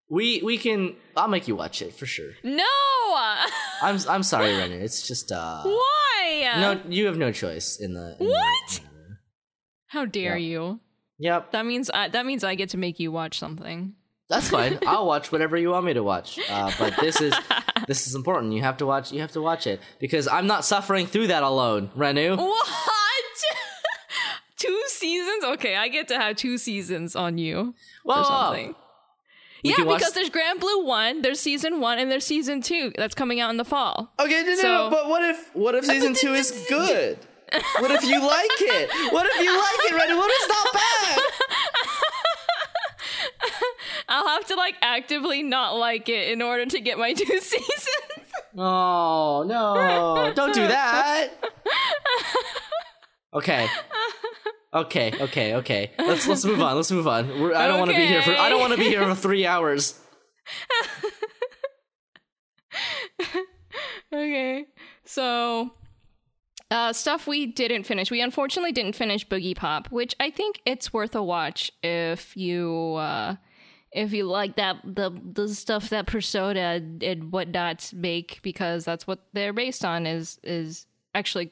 we can. I'll make you watch it for sure. No, I'm sorry, Renner. It's just why? No, you have no choice in the what? How dare you? Yep. That means I get to make you watch something. That's fine. I'll watch whatever you want me to watch. But this is important. You have to watch it because I'm not suffering through that alone, Renu. What? 2 seasons? Okay, I get to have 2 seasons on you. Whoa. Or something. Yeah, because there's Granblue 1, there's season 1, and there's season 2 that's coming out in the fall. Okay, no, but what if season 2 is good? What if you like it? What if you like it, Renner? What if it's not bad? I'll have to, like, actively not like it in order to get my 2 seasons. Oh, no. Don't do that. Okay. Let's move on. I don't want to be here for 3 hours. Okay. So, stuff we didn't finish. We unfortunately didn't finish Boogie Pop, which I think it's worth a watch if you like that the stuff that Persona and whatnots make, because that's what they're based on is actually.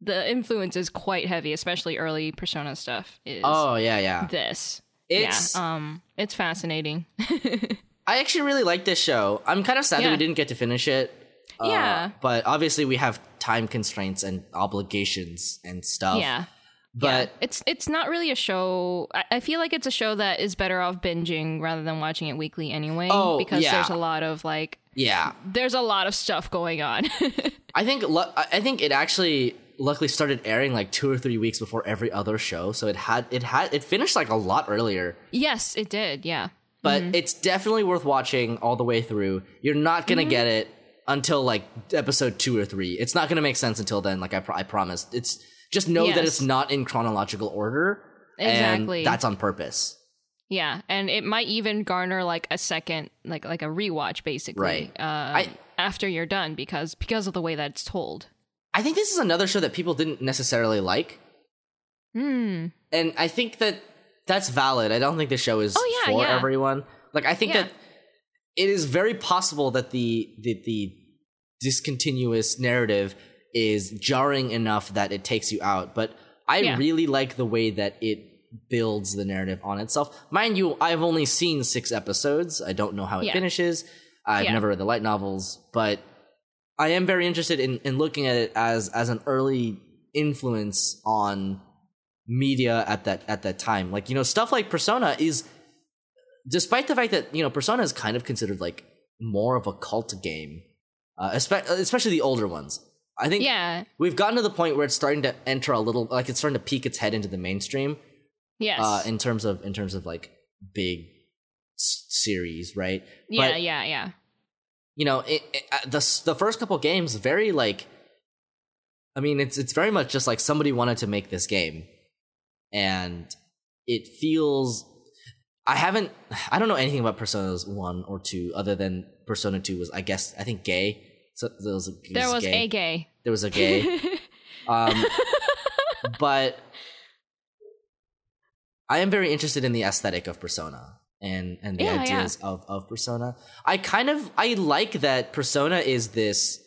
The influence is quite heavy, especially early Persona stuff. This. It's fascinating. I actually really like this show. I'm kind of sad that we didn't get to finish it. But obviously we have time constraints and obligations and stuff. Yeah. But it's not really a show. I feel like it's a show that is better off binging rather than watching it weekly anyway. There's a lot of there's a lot of stuff going on. I think it actually luckily started airing like 2 or 3 weeks before every other show, so it finished like a lot earlier. Yes, it did. Yeah, but it's definitely worth watching all the way through. You're not gonna get it until like episode 2 or 3. It's not gonna make sense until then. Like I promise. It's just that it's not in chronological order. Exactly, and that's on purpose. Yeah, and it might even garner like a second, like a rewatch basically. Right. After you're done because of the way that it's told. I think this is another show that people didn't necessarily like. And I think that that's valid. I don't think the show is for everyone. Like, I think that it is very possible that the discontinuous narrative is jarring enough that it takes you out. But I really like the way that it builds the narrative on itself. Mind you, I've only seen 6 episodes. I don't know how it finishes. I've never read the light novels, but I am very interested in looking at it as an early influence on media at that time. Like, you know, stuff like Persona is, despite the fact that, you know, Persona is kind of considered like more of a cult game, especially the older ones. I think we've gotten to the point where it's starting to enter a little, like it's starting to peek its head into the mainstream. Yes. In terms of like big series, right? Yeah, but, yeah. You know, the first couple games, very like, I mean, it's very much just like somebody wanted to make this game, and it feels. I don't know anything about Persona 1 or 2 other than Persona 2 was, I think gay. So there was a gay. But I am very interested in the aesthetic of Persona and the ideas of Persona. I like that Persona is this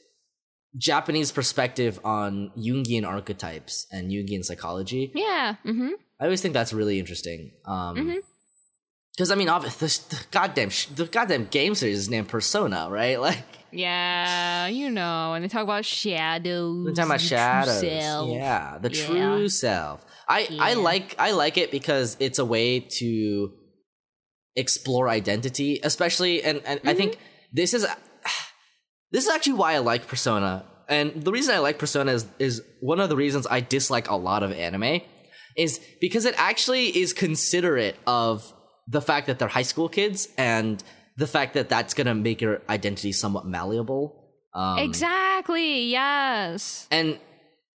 Japanese perspective on Jungian archetypes and Jungian psychology. Yeah. Mm-hmm. I always think that's really interesting. Because I mean, obviously, the goddamn game series is named Persona, right? Like, yeah, you know, and they talk about shadows. They're talking about shadows. Yeah, the true self. I like it because it's a way to explore identity, especially, and I think this is actually why I like Persona, and the reason I like Persona is one of the reasons I dislike a lot of anime, is because it actually is considerate of the fact that they're high school kids and the fact that that's going to make your identity somewhat malleable. Exactly, yes. And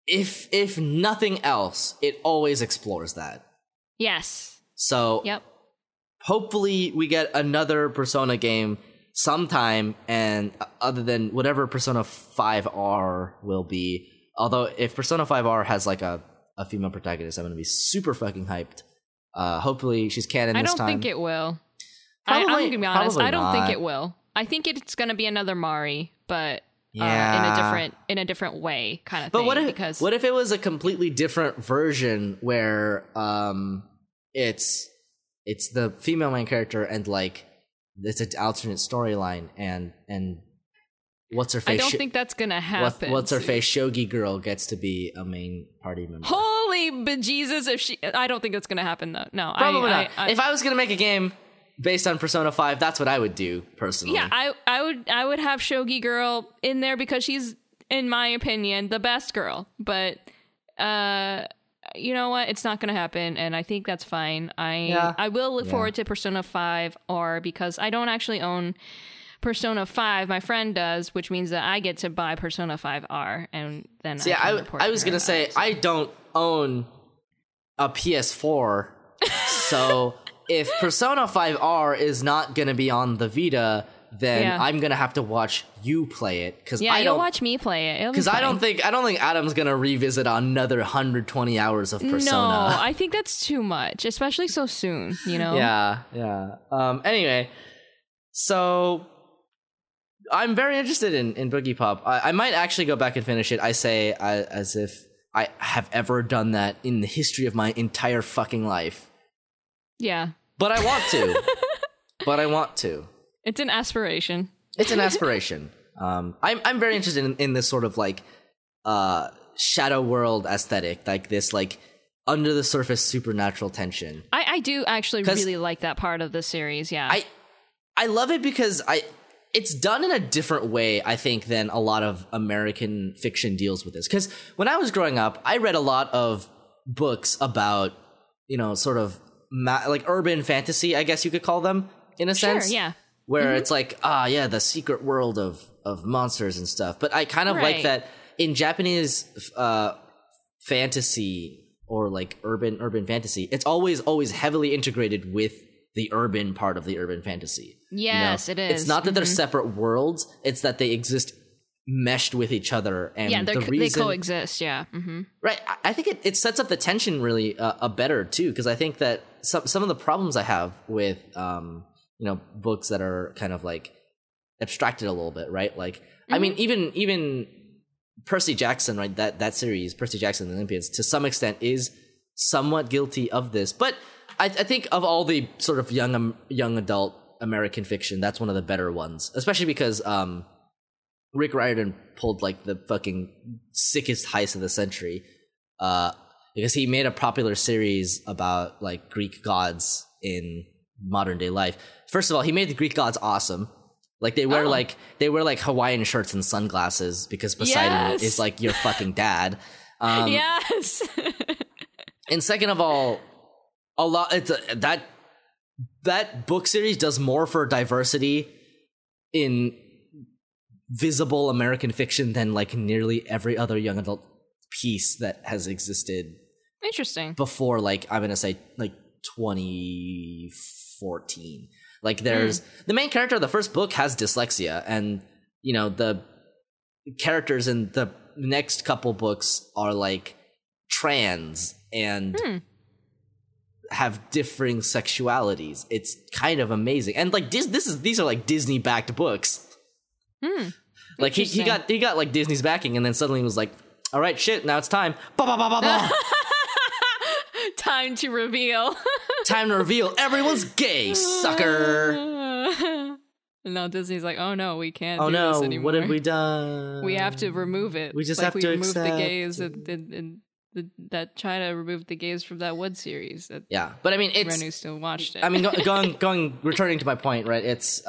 if nothing else, it always explores that. Yes. So hopefully we get another Persona game sometime, and other than whatever Persona 5R will be. Although if Persona 5R has like a female protagonist, I'm going to be super fucking hyped. Hopefully she's canon this time. I don't think it will. I'm going to be honest. I don't think it will. I think it's going to be another Mari, but in a different way kind of thing. But what if it was a completely different version where it's the female main character and like it's an alternate storyline and what's her face? I don't think that's going to happen. What's her face? Shogi girl gets to be a main party member. Holy bejesus. I don't think that's going to happen, though. No, probably not. If I was going to make a game based on Persona 5, that's what I would do, personally. Yeah, I would have Shogi girl in there because she's, in my opinion, the best girl. But you know what? It's not going to happen, and I think that's fine. I will look forward to Persona 5R because I don't actually own Persona 5, my friend does, which means that I get to buy Persona 5R, and then I was gonna say I don't own a PS4, so if Persona 5R is not gonna be on the Vita, then I'm gonna have to watch you play it because you'll watch me play it because I don't think Adam's gonna revisit another 120 hours of Persona. No, I think that's too much, especially so soon. You know. Yeah. Anyway, so. I'm very interested in Boogie Pop. I might actually go back and finish it. I say as if I have ever done that in the history of my entire fucking life. Yeah. But I want to. It's an aspiration. I'm very interested in this sort of like shadow world aesthetic, like this like under the surface supernatural tension. I do actually really like that part of the series, yeah. I love it because it's done in a different way, I think, than a lot of American fiction deals with this. Because when I was growing up, I read a lot of books about, you know, sort of like urban fantasy, I guess you could call them, in a sense. Sure, yeah. Where it's like, the secret world of monsters and stuff. But I kind of like that in Japanese fantasy or like urban fantasy, it's always heavily integrated with the urban part of the urban fantasy. Yes, you know? It is. It's not that they're separate worlds. It's that they exist meshed with each other, and yeah, the reason, they coexist. Yeah, mm-hmm. Right. I think it sets up the tension really better too, because I think that some of the problems I have with books that are kind of like abstracted a little bit, right? Like, mm-hmm. I mean, even Percy Jackson, right? That series, Percy Jackson and the Olympians, to some extent is somewhat guilty of this, but I think of all the sort of young adult American fiction, that's one of the better ones, especially because Rick Riordan pulled like the fucking sickest heist of the century, because he made a popular series about like Greek gods in modern day life. First of all, he made the Greek gods awesome. Like they wear like Hawaiian shirts and sunglasses because Poseidon is like your fucking dad. Yes. And second of all, that book series does more for diversity in visible American fiction than like nearly every other young adult piece that has existed before, like, I'm gonna say like 2014. Like, there's the main character of the first book has dyslexia, and the characters in the next couple books are like trans and have differing sexualities. It's kind of amazing. And like these are like Disney backed books. Like he got like Disney's backing, and then suddenly he was like, all right, shit, now it's time. Bah, bah, bah, bah, bah. Time to reveal. Time to reveal. Everyone's gay, sucker. No, Disney's like, oh no, we can't do this anymore. What have we done? We have to remove it. We just have to remove the gays that China removed the gays from that one series. But I mean, it's... Renu still watched it. I mean, returning to my point, right? It's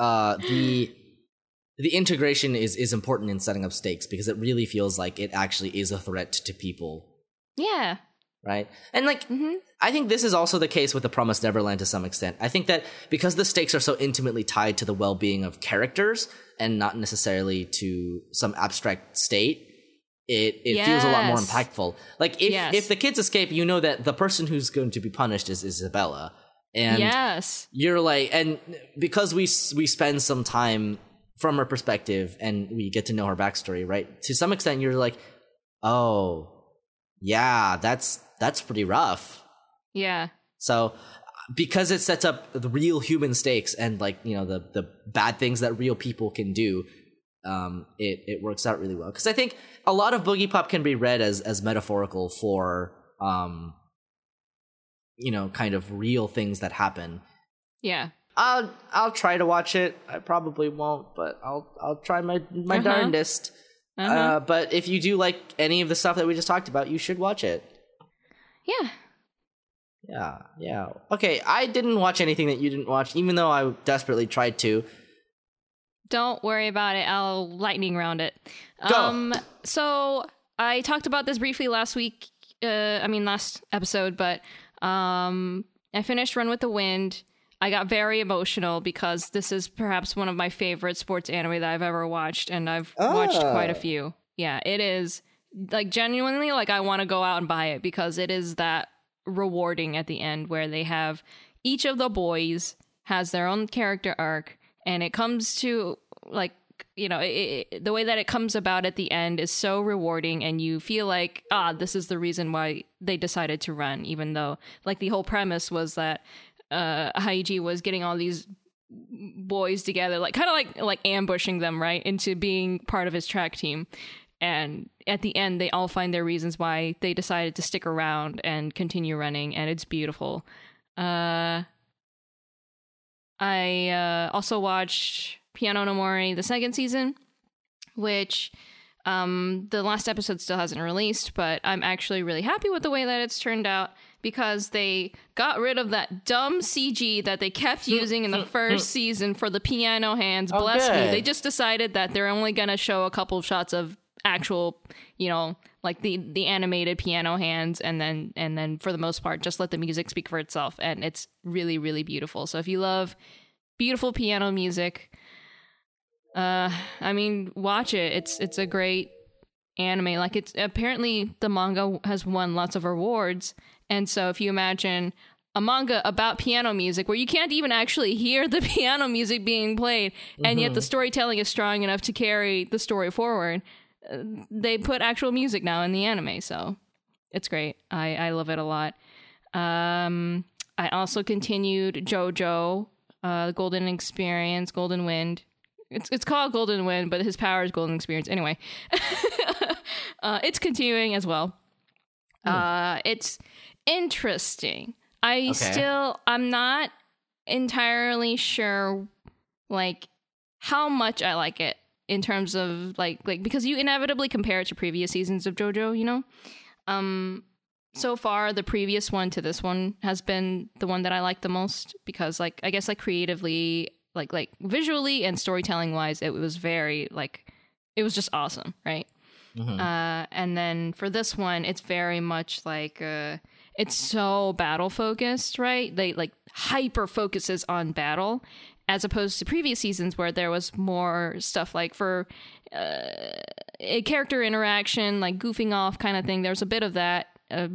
the integration is important in setting up stakes, because it really feels like it actually is a threat to people. Yeah. Right? And like, I think this is also the case with The Promised Neverland to some extent. I think that because the stakes are so intimately tied to the well-being of characters and not necessarily to some abstract state, it feels a lot more impactful. Like, if the kids escape, that the person who's going to be punished is Isabella. And you're like, and because we spend some time from her perspective and we get to know her backstory, right? To some extent, you're like, oh, yeah, that's pretty rough. Yeah. So because it sets up the real human stakes and like, the bad things that real people can do, it works out really well. Because I think a lot of Boogie Pop can be read as metaphorical for, kind of real things that happen. Yeah. I'll try to watch it. I probably won't, but I'll try my darndest. But if you do like any of the stuff that we just talked about, you should watch it. Yeah. Okay, I didn't watch anything that you didn't watch, even though I desperately tried to. Don't worry about it. I'll lightning round it. Go. So I talked about this briefly last episode, but I finished Run with the Wind. I got very emotional because this is perhaps one of my favorite sports anime that I've ever watched, and I've watched quite a few. Yeah, it is like genuinely like I want to go out and buy it because it is that rewarding at the end, where they have each of the boys has their own character arc, and it comes to like, the way that it comes about at the end is so rewarding, and you feel like, this is the reason why they decided to run, even though like the whole premise was that Haiji was getting all these boys together, like kind of like ambushing them right into being part of his track team, and at the end they all find their reasons why they decided to stick around and continue running, and it's beautiful. I also watched Piano no Mori, the second season, which the last episode still hasn't released, but I'm actually really happy with the way that it's turned out, because they got rid of that dumb CG that they kept using in the first season for the piano hands. Bless me. They just decided that they're only going to show a couple of shots of actual, like the animated piano hands. And then for the most part, just let the music speak for itself. And it's really, really beautiful. So if you love beautiful piano music, watch it. It's a great anime. Like, it's apparently the manga has won lots of awards. And so if you imagine a manga about piano music where you can't even actually hear the piano music being played, and yet the storytelling is strong enough to carry the story forward. They put actual music now in the anime, so it's great. I love it a lot. I also continued JoJo, Golden Experience, Golden Wind. It's called Golden Wind, but his power is Golden Experience. Anyway, it's continuing as well. It's interesting. I'm not entirely sure, like, how much I like it in terms of, like because you inevitably compare it to previous seasons of JoJo, you know? So far, the previous one to this one has been the one that I like the most because, like, I guess, like, creatively, like visually and storytelling-wise, it was very, like, it was just awesome, right? And then for this one, it's very much like, it's so battle focused, right? They like hyper focuses on battle as opposed to previous seasons where there was more stuff like for a character interaction, like goofing off kind of thing. There's a bit of that kind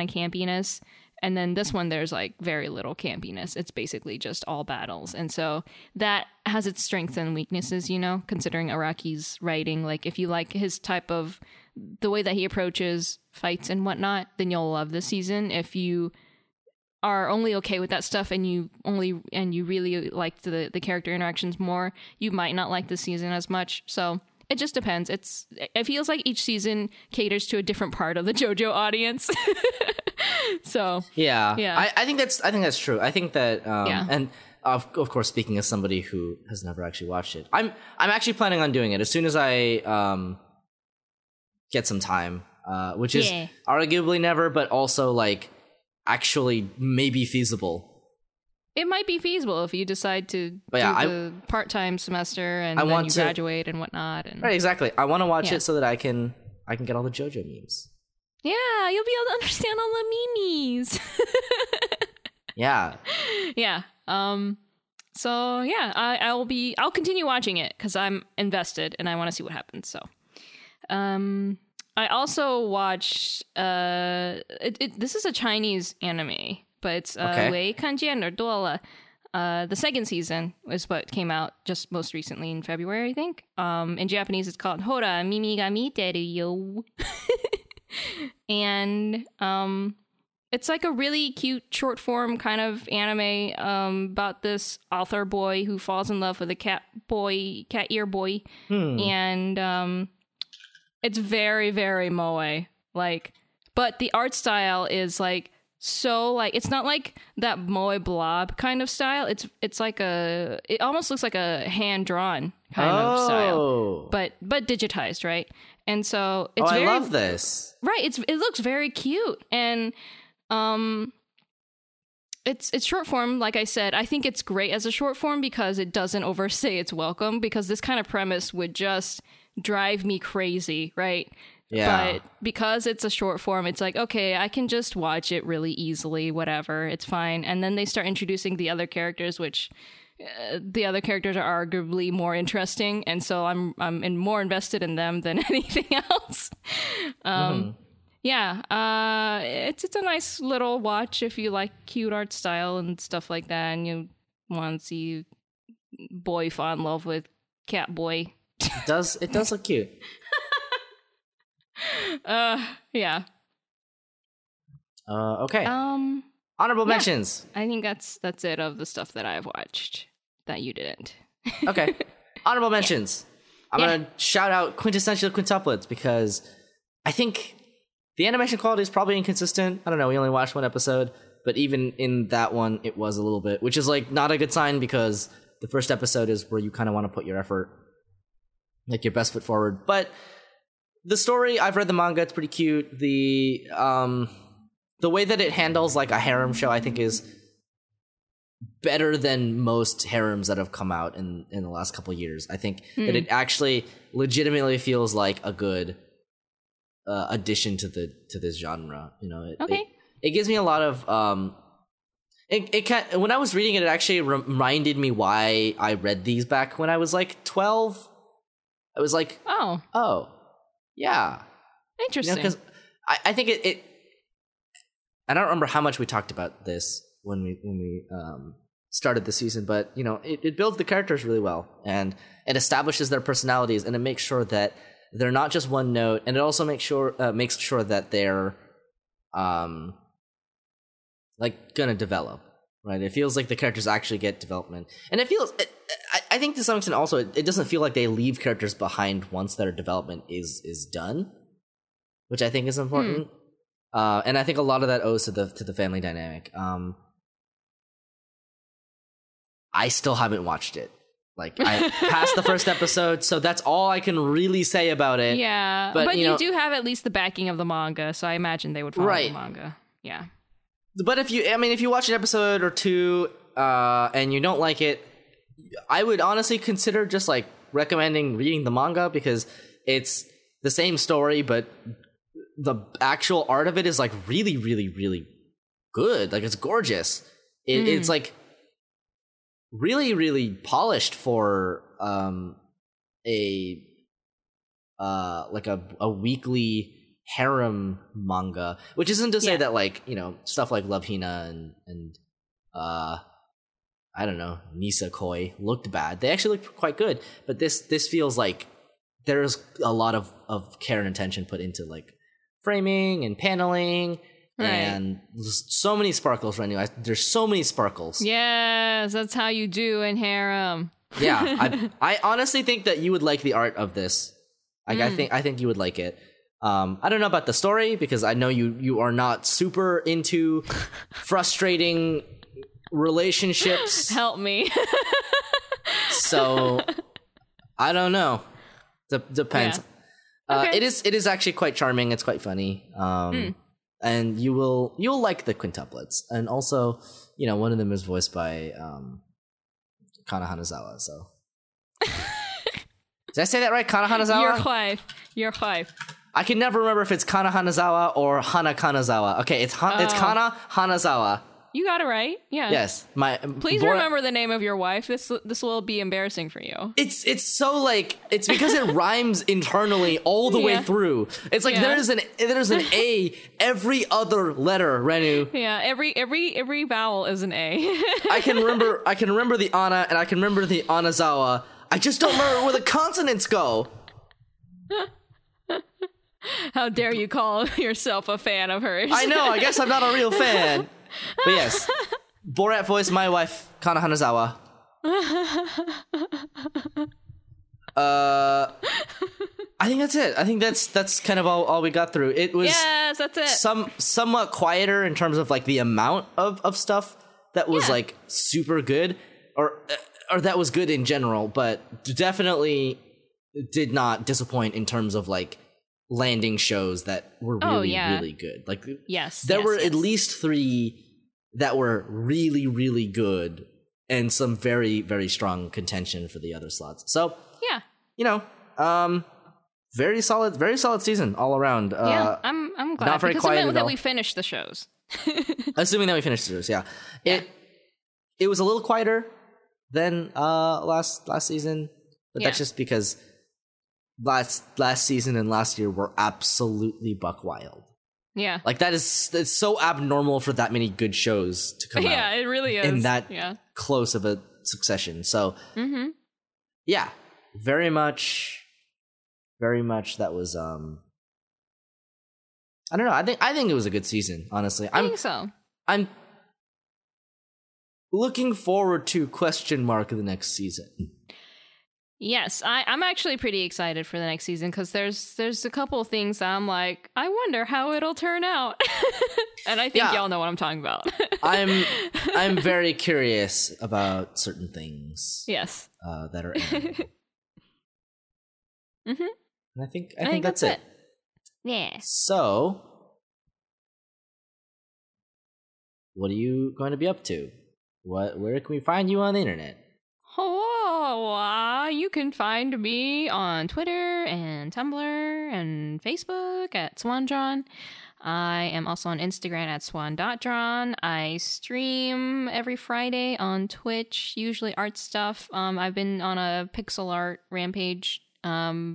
of campiness. And then this one, there's like very little campiness. It's basically just all battles. And so that has its strengths and weaknesses, you know, considering Araki's writing. Like if you like his type of, the way that he approaches fights and whatnot, then you'll love this season. If you are only okay with that stuff and you really liked the character interactions more, you might not like this season as much. So it just depends. It feels like each season caters to a different part of the JoJo audience. So yeah. I think that's true. I think that and of course, speaking as somebody who has never actually watched it, I'm actually planning on doing it as soon as I get some time, which is arguably never, but also like actually maybe feasible. It might be feasible if you decide to do the part-time semester and then you graduate and whatnot. And, right, exactly. I want to watch it so that I can get all the JoJo memes. Yeah, you'll be able to understand all the memes. Yeah. So yeah, I'll continue watching it because I'm invested and I want to see what happens. So, I also watched. This is a Chinese anime, but it's Wei Kanjian or Duola. The second season is what came out just most recently in February, I think. In Japanese, it's called Hora Mimi Gamite Yo. And it's like a really cute short form kind of anime about this author boy who falls in love with a cat ear boy. And it's very, very moe, like, but the art style is like so, like, it's not like that moe blob kind of style. It's like it almost looks like a hand drawn kind of style, but digitized, right? And so it's I love this. Right. It looks very cute. And it's short form. Like I said, I think it's great as a short form because it doesn't overstay its welcome, because this kind of premise would just drive me crazy. Right. Yeah. But because it's a short form, it's like, okay, I can just watch it really easily, whatever. It's fine. And then they start introducing the other characters, which the other characters are arguably more interesting, and so I'm more invested in them than anything else. It's a nice little watch if you like cute art style and stuff like that, and you want to see boy fall in love with cat boy. It does look cute. Yeah. Okay. Honorable mentions. I think that's it of the stuff that I've watched that you didn't. Okay. Honorable mentions. I'm going to shout out Quintessential Quintuplets because I think the animation quality is probably inconsistent. I don't know. We only watched one episode, but even in that one, it was a little bit, which is like not a good sign because the first episode is where you kind of want to put your effort, like your best foot forward. But the story, I've read the manga. It's pretty cute. The way that it handles like a harem show, I think, is better than most harems that have come out in the last couple of years. I think that it actually legitimately feels like a good addition to this genre. You know, it gives me a lot of When I was reading it, it actually reminded me why I read these back when I was like 12. I was like, oh, yeah, interesting. Because you know, I think it. I don't remember how much we talked about this when we started the season, but you know, it builds the characters really well, and it establishes their personalities, and it makes sure that they're not just one note, and it also makes sure that they're gonna develop, right? It feels like the characters actually get development, and I think to some extent also it doesn't feel like they leave characters behind once their development is done, which I think is important. And I think a lot of that owes to the family dynamic. I still haven't watched it. I passed the first episode, so that's all I can really say about it. Yeah, but you know, do have at least the backing of the manga, so I imagine they would follow the manga. Yeah. But if you watch an episode or two and you don't like it, I would honestly consider just recommending reading the manga, because it's the same story, but the actual art of it is really, really, really good. It's gorgeous. It's really, really polished for a weekly harem manga, which isn't to say that stuff like Love Hina and I don't know, Nisa Koi looked bad. They actually looked quite good, but this feels like there's a lot of care and attention put into framing and paneling. Right. And so many sparkles, Renu. There's so many sparkles. Yes, that's how you do in harem. Yeah, I honestly think that you would like the art of this. I think you would like it. I don't know about the story, because I know you are not super into frustrating relationships. Help me. So I don't know. Depends. Yeah. Okay. It is actually quite charming. It's quite funny. And you'll like the quintuplets, and also, you know, one of them is voiced by Kana Hanazawa. So did I say that right? Kana Hanazawa. Your wife. I can never remember if it's Kana Hanazawa or Hana Kanazawa. Okay, it's Kana Hanazawa. You got it right. Yeah. Yes. Please remember the name of your wife. This will be embarrassing for you. It's so it's because it rhymes internally all the way through. It's there's an A every other letter, Renu. Yeah, every vowel is an A. I can remember the Ana, and I can remember the Anazawa. I just don't remember where the consonants go. How dare you call yourself a fan of hers? I know. I guess I'm not a real fan. But yes, Borat voiced my wife, Kana Hanazawa. I think that's it. I think that's kind of all we got through. It was that's it. Somewhat quieter in terms of the amount of stuff that was super good or that was good in general, but definitely did not disappoint in terms of landing shows that were really, really good. There were at least three that were really, really good, and some very, very strong contention for the other slots. So very solid season all around. I'm glad, not very quiet that we finished the shows. Assuming that we finished the shows, It was a little quieter than last season, but that's just because last season and last year were absolutely buck wild. Yeah. It's so abnormal for that many good shows to come out. Yeah, it really is. In that close of a succession. So, very much that was, I don't know. I think it was a good season, honestly. I think so. I'm looking forward to ? The next season. Yes, I'm actually pretty excited for the next season, because there's a couple of things I'm I wonder how it'll turn out. And I think y'all know what I'm talking about. I'm very curious about certain things. Yes. That are animated. And I think that's it. Yeah. So what are you going to be up to? Where can we find you on the internet? Hello, you can find me on Twitter and Tumblr and Facebook at SwanDrawn. I am also on Instagram at swan.drawn. I stream every Friday on Twitch, usually art stuff. I've been on a pixel art rampage, I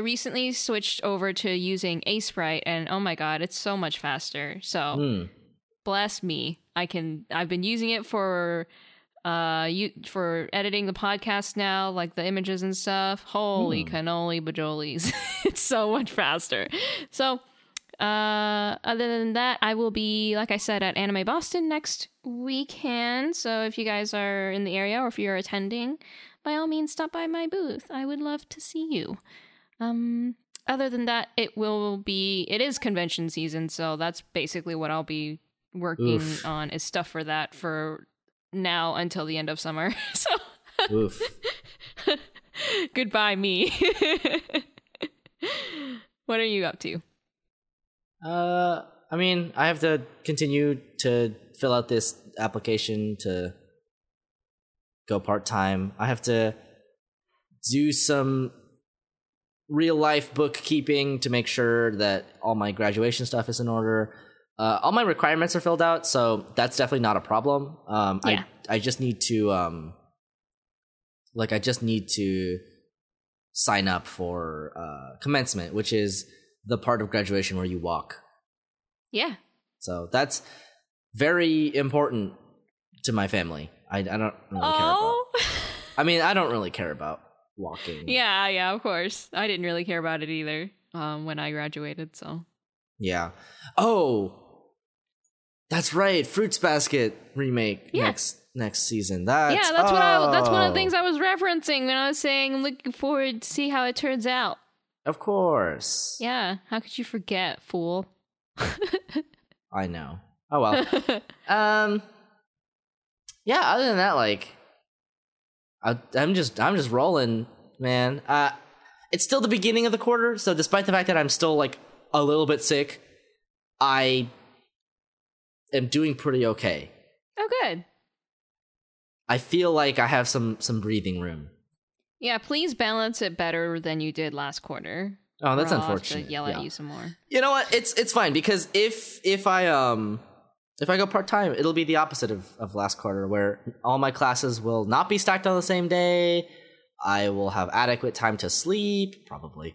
recently switched over to using Asprite, and oh my god, it's so much faster. So Bless me. I've been using it for editing the podcast now, like the images and stuff. Holy cannoli bajolies. It's so much faster. So other than that, I will be, like I said, at Anime Boston next weekend. So if you guys are in the area or if you're attending, by all means, stop by my booth. I would love to see you. Other than that, it is convention season, so that's basically what I'll be working on is stuff for that for now until the end of summer. So Oof. Goodbye, me. What are you up to? I mean, I have to continue to fill out this application to go part-time. I have to do some real-life bookkeeping to make sure that all my graduation stuff is in order. All my requirements are filled out, so that's definitely not a problem. Yeah. I just need to sign up for commencement, which is the part of graduation where you walk. Yeah. So that's very important to my family. I don't really care about. I mean, I don't really care about walking. Yeah, of course. I didn't really care about it either when I graduated, so. Yeah. Oh, that's right. Fruits Basket remake next season. That's one of the things I was referencing when I was saying I'm looking forward to see how it turns out. Of course. Yeah. How could you forget, fool? I know. Oh, well. Yeah, other than that, like, I'm just rolling, man. It's still the beginning of the quarter, so despite the fact that I'm still, like, a little bit sick, I am doing pretty okay. Oh, good. I feel like I have some breathing room. Yeah, please balance it better than you did last quarter. Oh, that's unfortunate. I'll have to yell at you some more. You know what? It's fine, because if I go part-time, it'll be the opposite of last quarter, where all my classes will not be stacked on the same day. I will have adequate time to sleep, probably.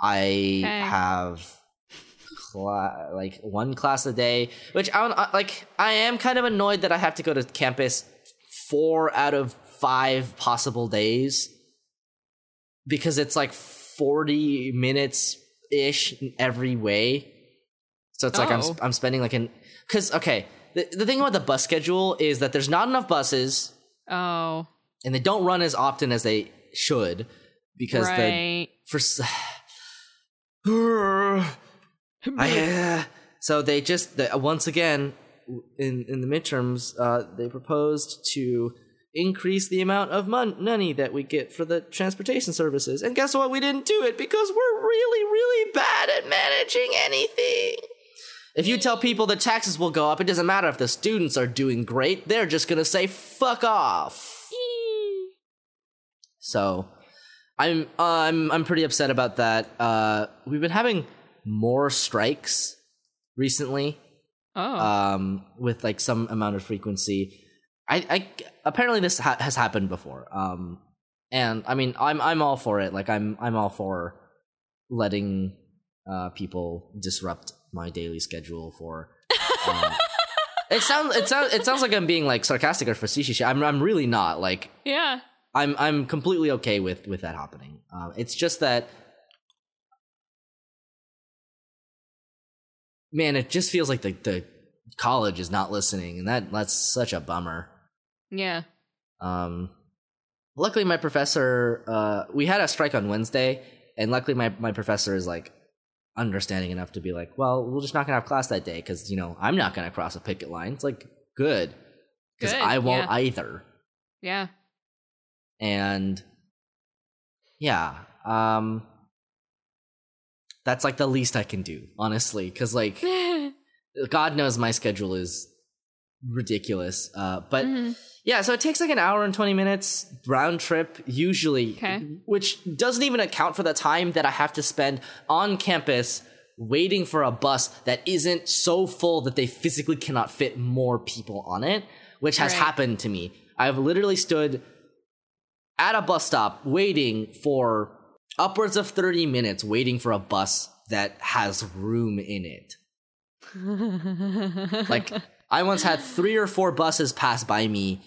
I have like one class a day, which I am kind of annoyed that I have to go to campus 4 out of 5 possible days, because it's like 40 minutes-ish every way. So it's like I'm spending like an... Because, okay, the thing about the bus schedule is that there's not enough buses. Oh. And they don't run as often as they should. Because so they just... once again, in the midterms, they proposed to increase the amount of money that we get for the transportation services. And guess what? We didn't do it because we're really, really bad at managing anything. If you tell people the taxes will go up, it doesn't matter if the students are doing great. They're just going to say, fuck off. Eee. So I'm pretty upset about that. We've been having more strikes recently. With like some amount of frequency. I apparently this has happened before. And I mean, I'm all for it. Like I'm all for letting people disrupt my daily schedule for it sounds like I'm being like sarcastic or facetious. I'm really not, like, yeah, I'm completely okay with that happening. It's just that, man, it just feels like the college is not listening, and that's such a bummer. Yeah. Luckily my professor, we had a strike on Wednesday, and luckily my professor is like understanding enough to be like, well, we're just not gonna have class that day because, you know, I'm not gonna cross a picket line. It's like, good, because I won't either. Yeah. And yeah, that's like the least I can do, honestly, because like God knows my schedule is ridiculous. But yeah, so it takes like an hour and 20 minutes round trip usually, which doesn't even account for the time that I have to spend on campus waiting for a bus that isn't so full that they physically cannot fit more people on it, which has happened to me. I've literally stood at a bus stop waiting for upwards of 30 minutes waiting for a bus that has room in it. Like I once had 3 or 4 buses pass by me,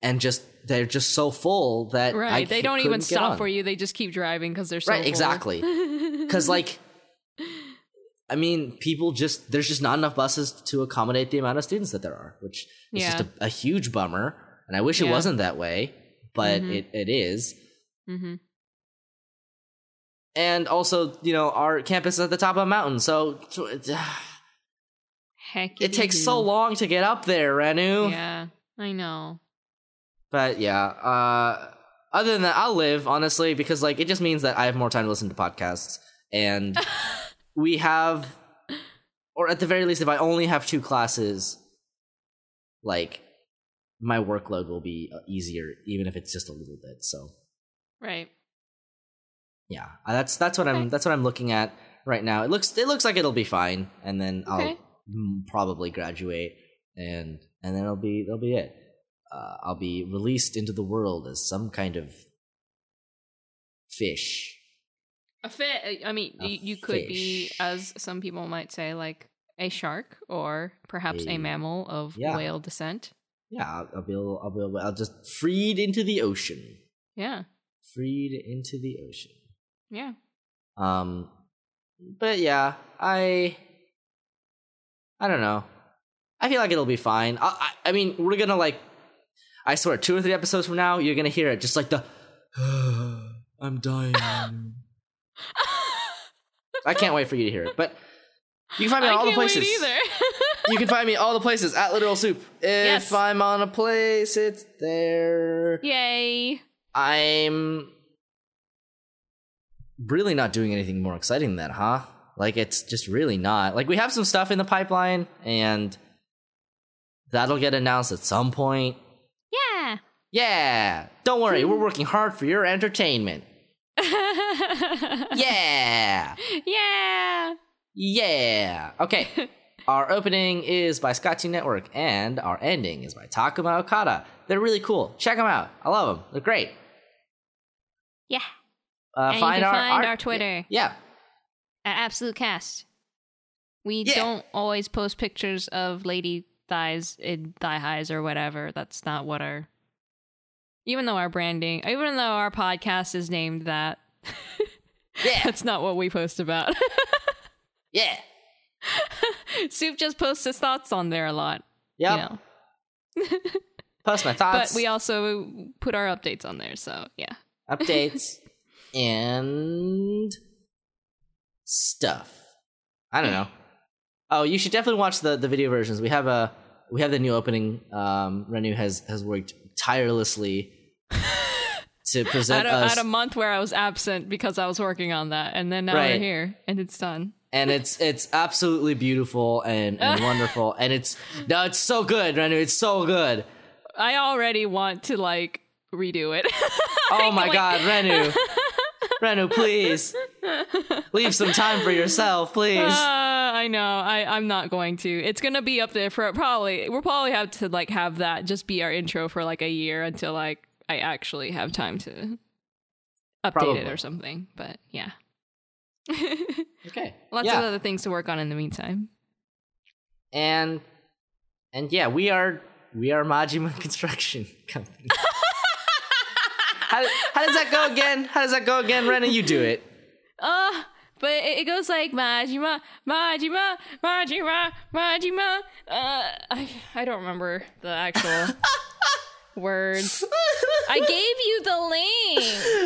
and just they're just so full that they don't even stop for you. They just keep driving because they're so full. Exactly. Because like, I mean, people just there's just not enough buses to accommodate the amount of students that there are, which is just a huge bummer. And I wish it wasn't that way, but it is. Mm-hmm. And also, you know, our campus is at the top of a mountain, so it takes so long to get up there, Renu. Yeah, I know. But yeah, other than that, I'll live, honestly, because like it just means that I have more time to listen to podcasts. And we have, or at the very least, if I only have 2 classes, like my workload will be easier, even if it's just a little bit. So, right. Yeah, that's what I'm looking at right now. It looks like it'll be fine, and then I'll probably graduate, and then that'll be it. I'll be released into the world as some kind of fish. You could be, as some people might say, like a shark, or perhaps a mammal of whale descent. Yeah, I'll just freed into the ocean. Yeah. Freed into the ocean. Yeah. But yeah, I don't know. I feel like it'll be fine. I mean, we're gonna like, I swear, 2 or 3 episodes from now, you're gonna hear it just like the, I'm dying. I can't wait for you to hear it, but you can find me on all the places. You can find me all the places at Literal Soup. If I'm on a place, it's there. Yay. I'm really not doing anything more exciting than that, huh? Like, it's just really not. Like, we have some stuff in the pipeline, and that'll get announced at some point. Yeah. Yeah. Don't worry. We're working hard for your entertainment. Yeah. Yeah. Yeah. Okay. Our opening is by Scotty Network, and our ending is by Takuma Okada. They're really cool. Check them out. I love them. They're great. Yeah. And find you can find our Twitter. Yeah. At Absolute Cast. We don't always post pictures of lady thighs in thigh highs or whatever. That's not what our... Even though our podcast is named that, that's not what we post about. Yeah. Soup just posts his thoughts on there a lot. Yeah. You know. Post my thoughts. But we also put our updates on there, so yeah. Updates and stuff. I don't know. Oh, you should definitely watch the video versions. We have the new opening. Renu has worked tirelessly to present us. I had a month where I was absent because I was working on that, and then now we're here and it's done. And it's absolutely beautiful and wonderful. And it's so good, Renu. It's so good. I already want to, like, redo it. Oh, my God, Renu. Renu, please. Leave some time for yourself, please. I know. I'm not going to. It's going to be up there for probably... We'll probably have to, like, have that just be our intro for, like, a year until, like, I actually have time to update it or something. But, yeah. Okay. Lots of other things to work on in the meantime. And yeah, we are Majima Construction Company. how does that go again? How does that go again, Renu? You do it. But it goes like Majima. I don't remember the actual words. I gave you the link.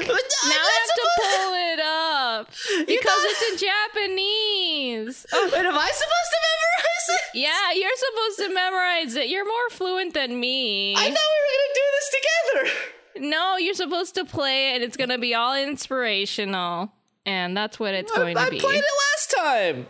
Now I have to pull it up because it's in Japanese. Oh, and am I supposed to memorize it? Yeah, you're supposed to memorize it. You're more fluent than me. I thought we were gonna do this together. No, you're supposed to play it, and it's gonna be all inspirational, and that's what it's going to be. I played it last time.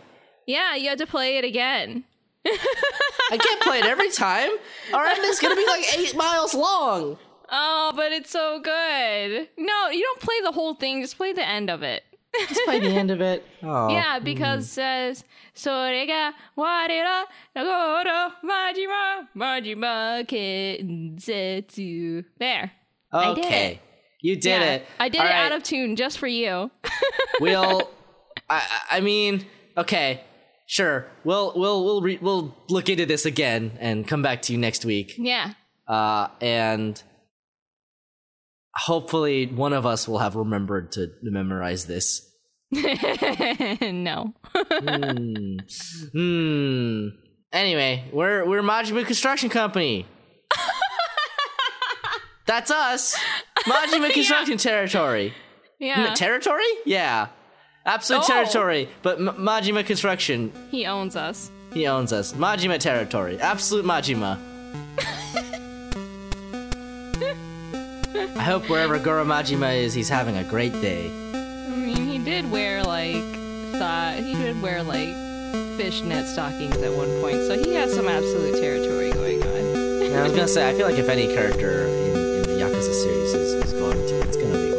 Yeah, you have to play it again. I can't play it every time. Our end is gonna be like 8 miles long. Oh, but it's so good. No, you don't play the whole thing. Just play the end of it. Just play the end of it. Oh. Yeah, because it says "Sore ga warera Goro Majima Kenzetsu." There. Okay, you did it. I did it out of tune just for you. I mean, okay. sure, we'll look into this again and come back to you next week. Yeah. And hopefully one of us will have remembered to memorize this. No. Anyway, we're Majima Construction Company. That's us. Majima Construction Territory. Yeah. Territory? Yeah. Absolute territory, but Majima Construction. He owns us. He owns us. Majima Territory. Absolute Majima. I hope wherever Goro Majima is, he's having a great day. I mean, he did wear, like, fishnet stockings at one point, so he has some absolute territory going on. I was gonna say, I feel like if any character in the Yakuza series is going to, it's gonna be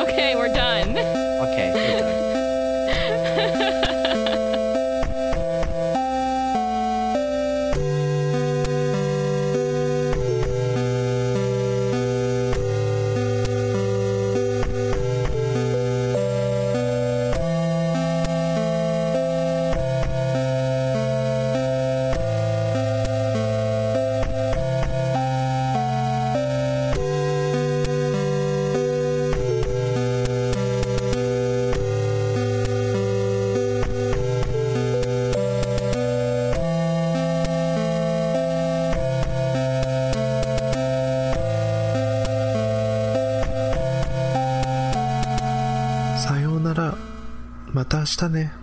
Goro. Okay, we're done. Okay, we're done. Sayonara, mata ashita ne.